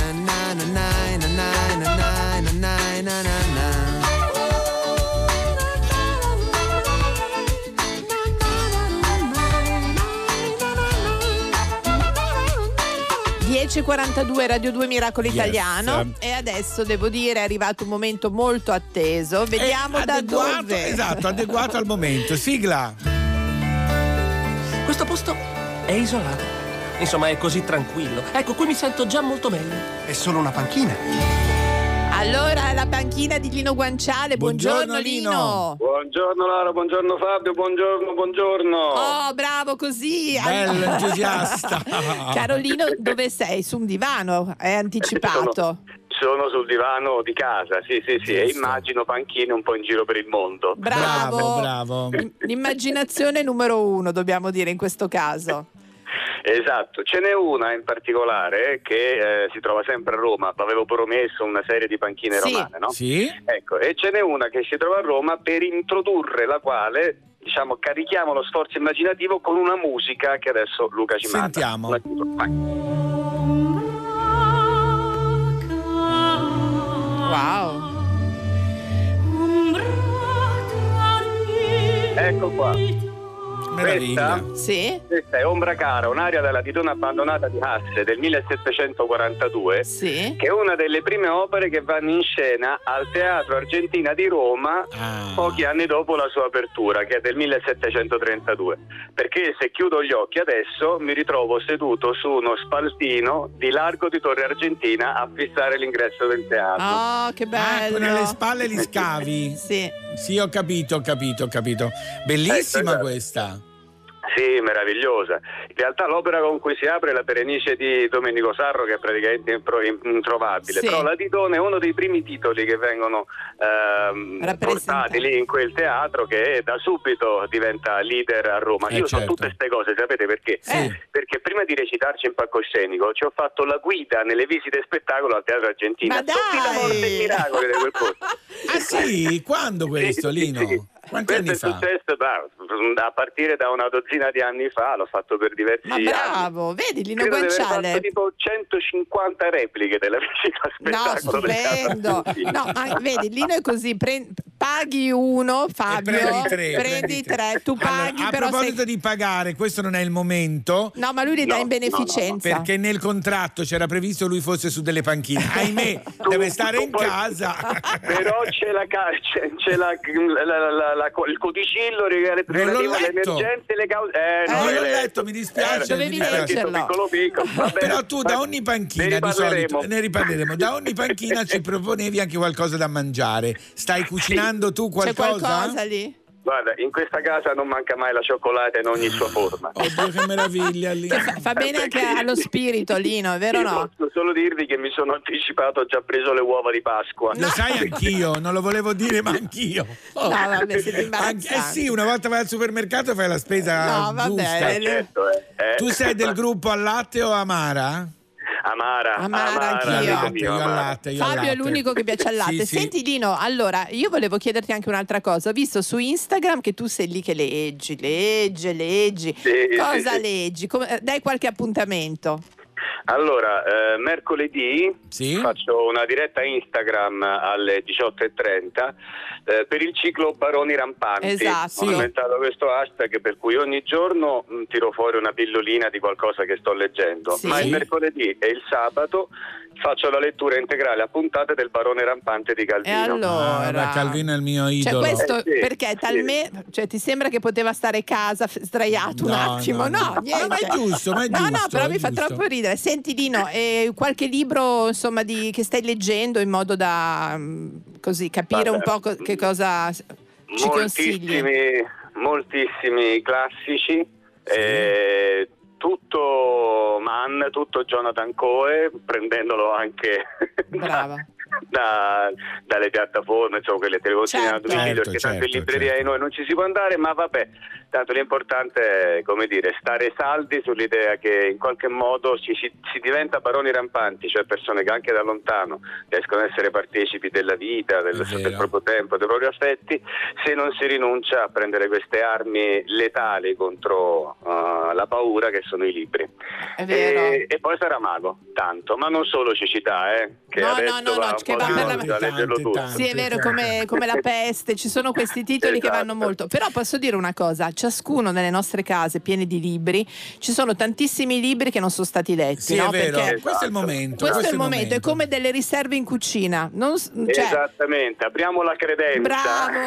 na na na na na na na na na. C'è 42 Radio 2 Miracolo Italiano. E adesso devo dire è arrivato un momento molto atteso. Vediamo da dove. Esatto, adeguato al momento. Sigla. Questo posto è isolato. Insomma, è così tranquillo. Ecco, qui mi sento già molto meglio. È solo una panchina. Allora, la panchina di Lino Guanciale. Buongiorno, Lino. Buongiorno, Laura. Buongiorno, Fabio. Buongiorno, buongiorno. Oh, bravo, così. Bello, entusiasta. Carolino, dove sei? Su un divano? È anticipato. Sono sul divano di casa, sì, e immagino panchine un po' in giro per il mondo. Bravo. L'immaginazione numero uno, dobbiamo dire, in questo caso. Esatto, ce n'è una in particolare che si trova sempre a Roma. Avevo promesso una serie di panchine romane, no? Sì. Ecco, e ce n'è una che si trova a Roma, per introdurre la quale, diciamo, carichiamo lo sforzo immaginativo con una musica che adesso Luca ci manda. Sentiamo. Wow. Ecco qua. Questa è Ombra Cara, un'aria della Titona abbandonata di Hasse del 1742, sì, che è una delle prime opere che vanno in scena al Teatro Argentina di Roma pochi anni dopo la sua apertura, che è del 1732. Perché se chiudo gli occhi adesso mi ritrovo seduto su uno spaltino di largo di Torre Argentina a fissare l'ingresso del teatro. Oh, che bello! Con le spalle li scavi. Sì, ho capito. Bellissima questa. Sì, meravigliosa. In realtà l'opera con cui si apre è la Perenice di Domenico Sarro, che è praticamente introvabile, però la Titone è uno dei primi titoli che vengono portati lì in quel teatro, che da subito diventa leader a Roma. Io so tutte queste cose, sapete perché? Perché prima di recitarci in palcoscenico ci ho fatto la guida nelle visite spettacolo al Teatro Argentina. Ma dai! Tutti la morte e i miracoli di quel posto. Ah sì? Quando questo, Lino? Sì. Quanti anni fa? Questo è successo a partire da una dozzina di anni fa, l'ho fatto per diversi anni. Ma bravo, anni. Vedi Lino Guanciale. Ho fatto tipo 150 repliche della visita a spettacolo. No, stupendo. Vedi, Lino è così, paghi uno, Fabio, prendi tre, tu paghi. Allora, però a proposito di pagare, questo non è il momento. No, ma lui li dà in beneficenza. No. Perché nel contratto c'era previsto lui fosse su delle panchine. Ahimè, deve stare in casa. Però c'è il codicillo relativo alle emergenze, le cause. Non l'ho letto, mi dispiace. Dovevi leggerlo. Però tu da ogni panchina di solito ne riparleremo. Da ogni panchina ci proponevi anche qualcosa da mangiare. Stai cucinando tu qualcosa? C'è qualcosa lì? Guarda, in questa casa non manca mai la cioccolata in ogni sua forma. Oddio, che meraviglia, Lino. Fa bene anche allo spirito, Lino, è vero o no? Posso solo dirvi che mi sono anticipato, ho già preso le uova di Pasqua. Lo sai anch'io, non lo volevo dire, ma anch'io. Oh. No, vabbè, siete imbarazzanti. Sì, una volta vai al supermercato e fai la spesa giusta. Certo, tu sei del gruppo al latte o amara? Amara anch'io. Mio, latte, Fabio è l'unico che piace al latte. Sì, senti, sì. Lino, allora io volevo chiederti anche un'altra cosa. Ho visto su Instagram che tu sei lì che leggi. Sì, cosa sì, leggi? Come, dai qualche appuntamento. Allora, mercoledì faccio una diretta Instagram alle 18:30 per il ciclo Baroni Rampanti. Esatto. Ho inventato questo hashtag per cui ogni giorno tiro fuori una pillolina di qualcosa che sto leggendo. Sì. Ma il mercoledì e il sabato faccio la lettura integrale a puntate del Barone Rampante di Calvino. E allora, Calvino è il mio idolo. Cioè questo sì, perché talmente, cioè, ti sembra che poteva stare a casa sdraiato un attimo? No, niente. Ma è giusto, No, però mi fa troppo ridere. Senti Lino, qualche libro insomma che stai leggendo in modo da così capire un po' che cosa ci consigli. Moltissimi classici. Sì. Tutto Mann, tutto Jonathan Coe, prendendolo anche dalle piattaforme, insomma, quelle televotazioni a domicilio, perché tanto in libreria di noi non ci si può andare, ma vabbè, tanto l'importante è, come dire, stare saldi sull'idea che in qualche modo si diventa baroni rampanti, cioè persone che anche da lontano riescono a essere partecipi della vita, del proprio tempo, dei propri affetti, se non si rinuncia a prendere queste armi letali contro la paura che sono i libri. È vero. E poi sarà mago, tanto, ma non solo cecità, che no, che va per la... Sì, è vero, come La Peste, ci sono questi titoli che vanno molto. Però posso dire una cosa, ciascuno nelle nostre case piene di libri, ci sono tantissimi libri che non sono stati letti, sì, no? Perché questo è il momento. Questo è il momento, è come delle riserve in cucina. Esattamente, apriamo la credenza. Bravo,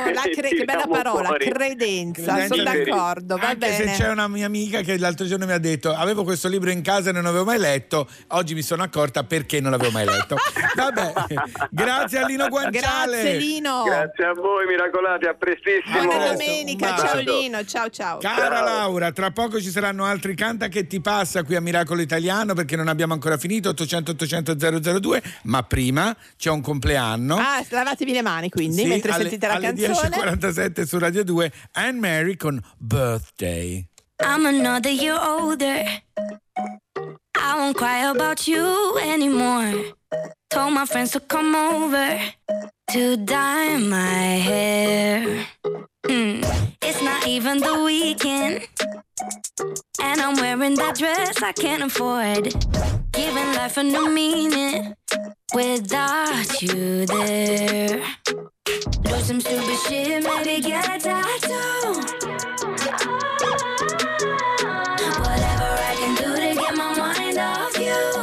che bella parola, credenza, sono d'accordo, va bene. Anche se c'è una mia amica che l'altro giorno mi ha detto: avevo questo libro in casa e non l'avevo mai letto, oggi mi sono accorta perché non l'avevo mai letto. Vabbè. Grazie a Lino Guanciale. Grazie Lino. Grazie a voi, miracolati, a prestissimo. Buona domenica, ciao Lino, ciao. Cara Laura, tra poco ci saranno altri Canta che ti passa qui a Miracolo Italiano, perché non abbiamo ancora finito. 800 800 002. Ma prima c'è un compleanno. Lavatevi le mani quindi, sì, mentre sentite la canzone. Alle 10:47 su Radio 2 Anne Mary con Birthday. I'm another year older, I won't cry about you anymore. Told my friends to come over to dye my hair. It's not even the weekend, and I'm wearing that dress I can't afford. Giving life a new meaning without you there. Do some stupid shit, maybe get a tattoo. Whatever I can do to get my mind off you.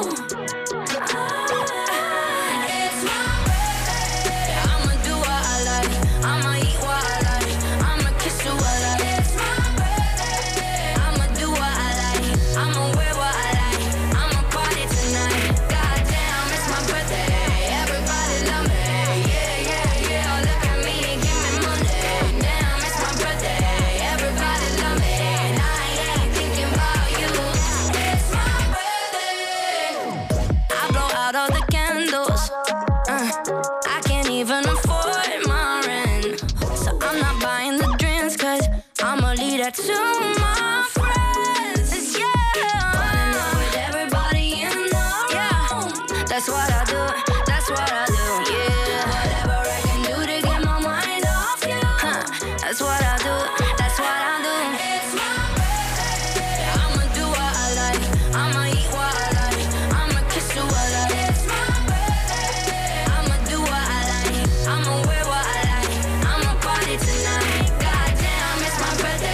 To my friends, yeah. Falling in with everybody you know. Yeah, that's what I do. That's what I do. Yeah, whatever I can do to get my mind off you. That's what I do. That's what I do. It's my birthday. I'ma do what I like. I'ma eat what I like. I'ma kiss you what I like. It's my birthday. I'ma do what I like. I'ma wear what I like. I'ma party tonight. Goddamn, it's my birthday.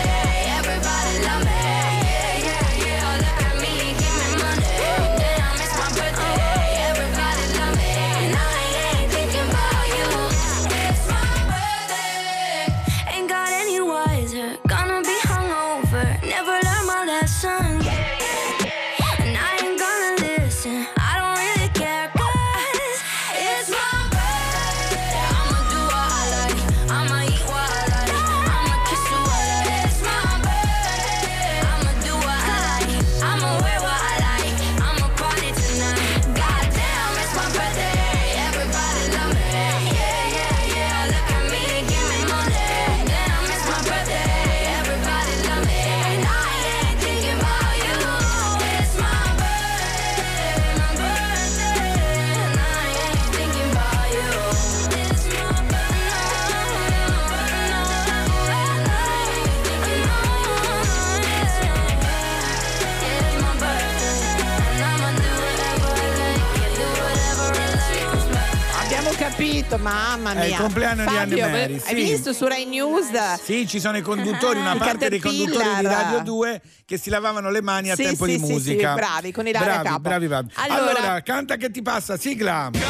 detto mamma mia. È il compleanno di Anne Mary. Hai visto su Rai News? Sì, ci sono i conduttori, una parte dei conduttori di Radio 2 che si lavavano le mani a tempo di musica. Sì, bravi, con i dadi a capo. Bravi. Allora, canta che ti passa, sigla. Canta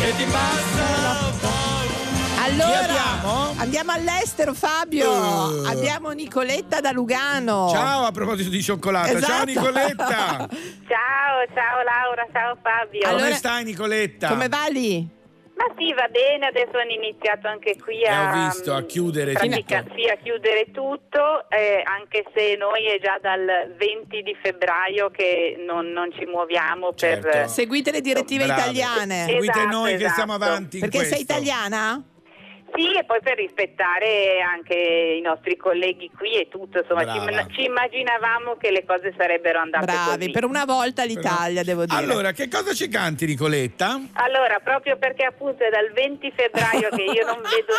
che ti passa. Allora, andiamo all'estero, Fabio. Abbiamo Nicoletta da Lugano. Ciao, a proposito di cioccolata. Esatto. Ciao Nicoletta. Ciao Laura, ciao Fabio. Allora, come stai Nicoletta? Come va lì? Ma sì, va bene, adesso hanno iniziato anche qui a chiudere tutto. Sì, a chiudere tutto, anche se noi è già dal 20 di febbraio che non ci muoviamo per... Certo. Seguite le direttive italiane. Seguite noi che siamo avanti. Perché sei italiana? Sì, e poi per rispettare anche i nostri colleghi qui e tutto, insomma, ci immaginavamo che le cose sarebbero andate così. Per una volta l'Italia, devo dire. Allora, che cosa ci canti, Nicoletta? Allora, proprio perché appunto è dal 20 febbraio che io non vedo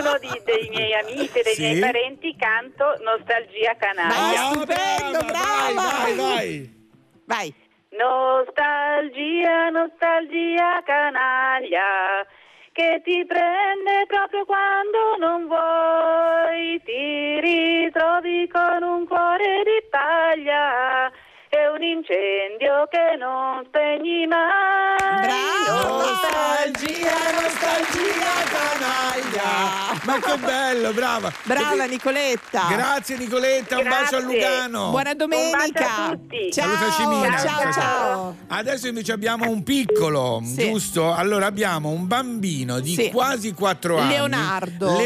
nessuno dei miei amici e dei miei parenti, canto Nostalgia Canaglia. Vai, stupendo, brava! Vai! Nostalgia, nostalgia canaglia, che ti prende proprio quando non vuoi, ti ritrovi con un cuore di paglia, è un incendio che non spegni mai. Bravo! Nostalgia canaglia. Ma che bello, brava Nicoletta. Grazie Nicoletta, un bacio a Lugano. Buona domenica. A tutti. Ciao. Adesso invece abbiamo un piccolo, giusto? Allora abbiamo un bambino di quasi 4 anni. Leonardo.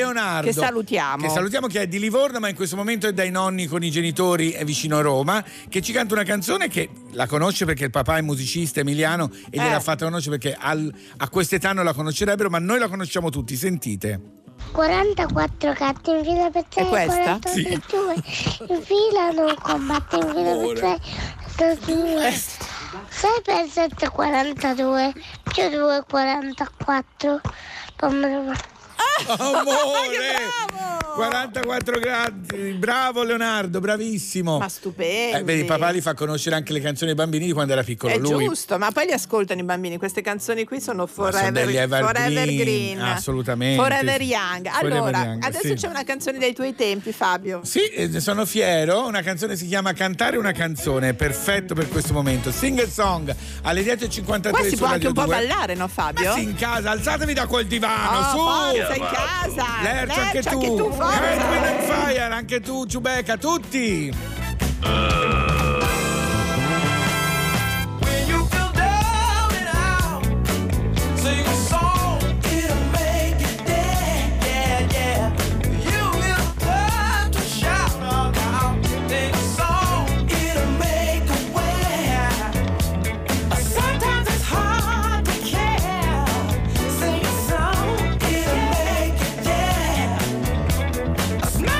Che salutiamo, che è di Livorno, ma in questo momento è dai nonni con i genitori, è vicino a Roma, che ci canta una canzone che la conosce perché il papà è musicista emiliano e gliel'ha fatta conoscere, perché a quest'età non la conoscerebbero, ma noi la conosciamo tutti, sentite. 44 gatti in fila per te, 42 in fila non combatte, in fila per te, 6 per 7 42, più 2 44, amore. 44 gradi, bravo Leonardo, bravissimo. Ma stupendo. Vedi, papà li fa conoscere anche le canzoni ai bambini di quando era piccolo. È lui. Giusto, ma poi li ascoltano i bambini. Queste canzoni qui sono forever green. Assolutamente. Forever young. Allora, adesso c'è una canzone dei tuoi tempi, Fabio. Sì, sono fiero. Una canzone si chiama Cantare una canzone. Perfetto per questo momento. Sing a Song alle 10:53. Qua si può anche un po' ballare, no, Fabio? Ma sì, in casa, alzatevi da quel divano. Su, sei in casa. Lercio anche tu. Earth, and Fire, anche tu, Giubecca, tutti! When you feel down and out, sing a song, it'll make it dead, You will learn to shout out, sing a song, it'll make a way. Sometimes it's hard to care, sing a song, it'll make it dead. Sing a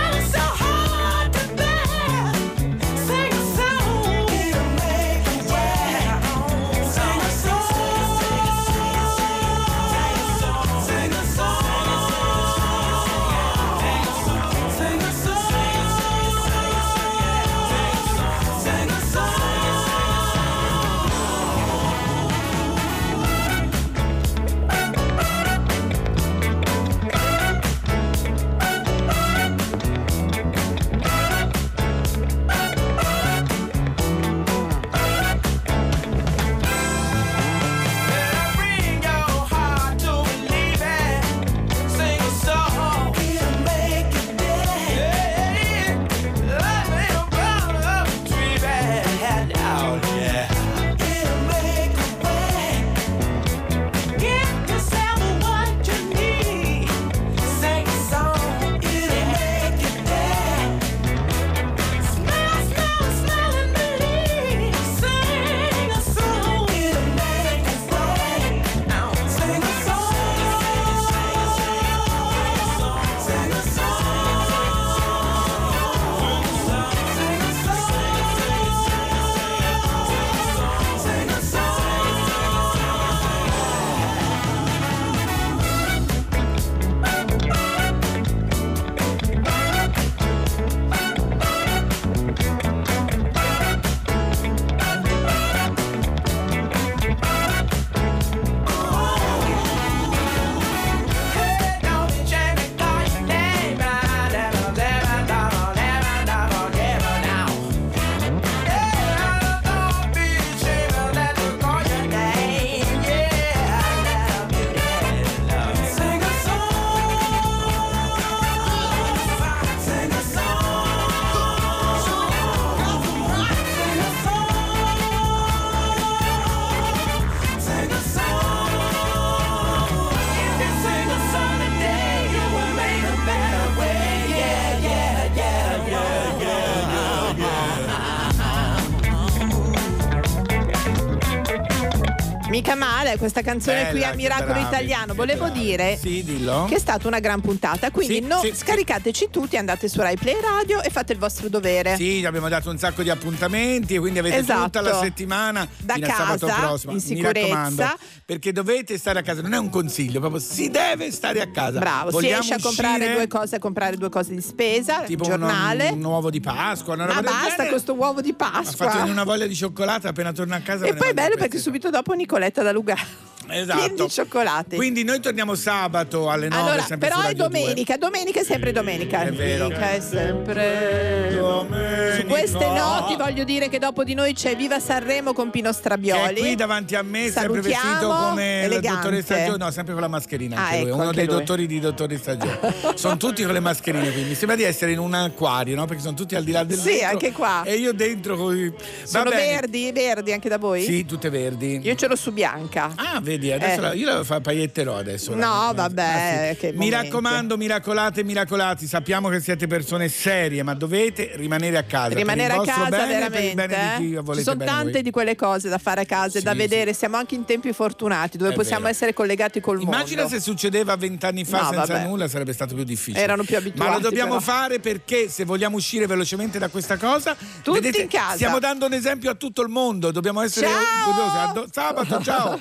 mica male questa canzone. Bella, qui a Miracolo bravi, Italiano. Volevo dire che è stata una gran puntata, quindi scaricateci tutti, andate su Rai Play Radio e fate il vostro dovere. Sì, abbiamo dato un sacco di appuntamenti e quindi avete tutta la settimana da fino casa a sabato prossimo, in sicurezza, perché dovete stare a casa. Non è un consiglio, proprio si deve stare a casa. Bravo. Vogliamo si esce a comprare due cose, a comprare due cose di spesa, tipo giornale, un uovo di Pasqua, una roba del basta genere. Questo uovo di Pasqua ha fatto una voglia di cioccolata appena torna a casa. E poi è bello perché subito dopo Nicoletta da Lugano. Esatto. Cioccolati. Quindi noi torniamo sabato alle 9. Allora, però è domenica, domenica è sempre domenica. È vero. È sempre domenica. Su queste noti voglio dire che dopo di noi c'è Viva Sanremo con Pino Strabioli. Che è qui davanti a me, sempre vestito come elegante. La dottoressa Giovanotti. No, sempre con la mascherina. Anche lui. Ecco, uno dei dottori di dottoressa Giovanotti. Sono tutti con le mascherine, quindi mi sembra di essere in un acquario, no? Perché sono tutti al di là del vetro. Sì, anche qua. E io dentro. Sono verdi, verdi anche da voi? Sì, tutte verdi. Io ce l'ho su bianca. Ah, vedi. Adesso io la paglietterò adesso. No, vabbè. Che mi raccomando, miracolate, miracolati. Sappiamo che siete persone serie, ma dovete rimanere a casa. Rimanere a casa, bene, veramente. Ci sono tante di quelle cose da fare a casa, da vedere. Siamo anche in tempi fortunati dove possiamo essere collegati col mondo. Immagina se succedeva 20 anni fa senza nulla, sarebbe stato più difficile. Erano più abituati. Ma lo dobbiamo fare perché se vogliamo uscire velocemente da questa cosa, tutti in casa. Stiamo dando un esempio a tutto il mondo. Dobbiamo essere orgogliosi. Sabato, ciao.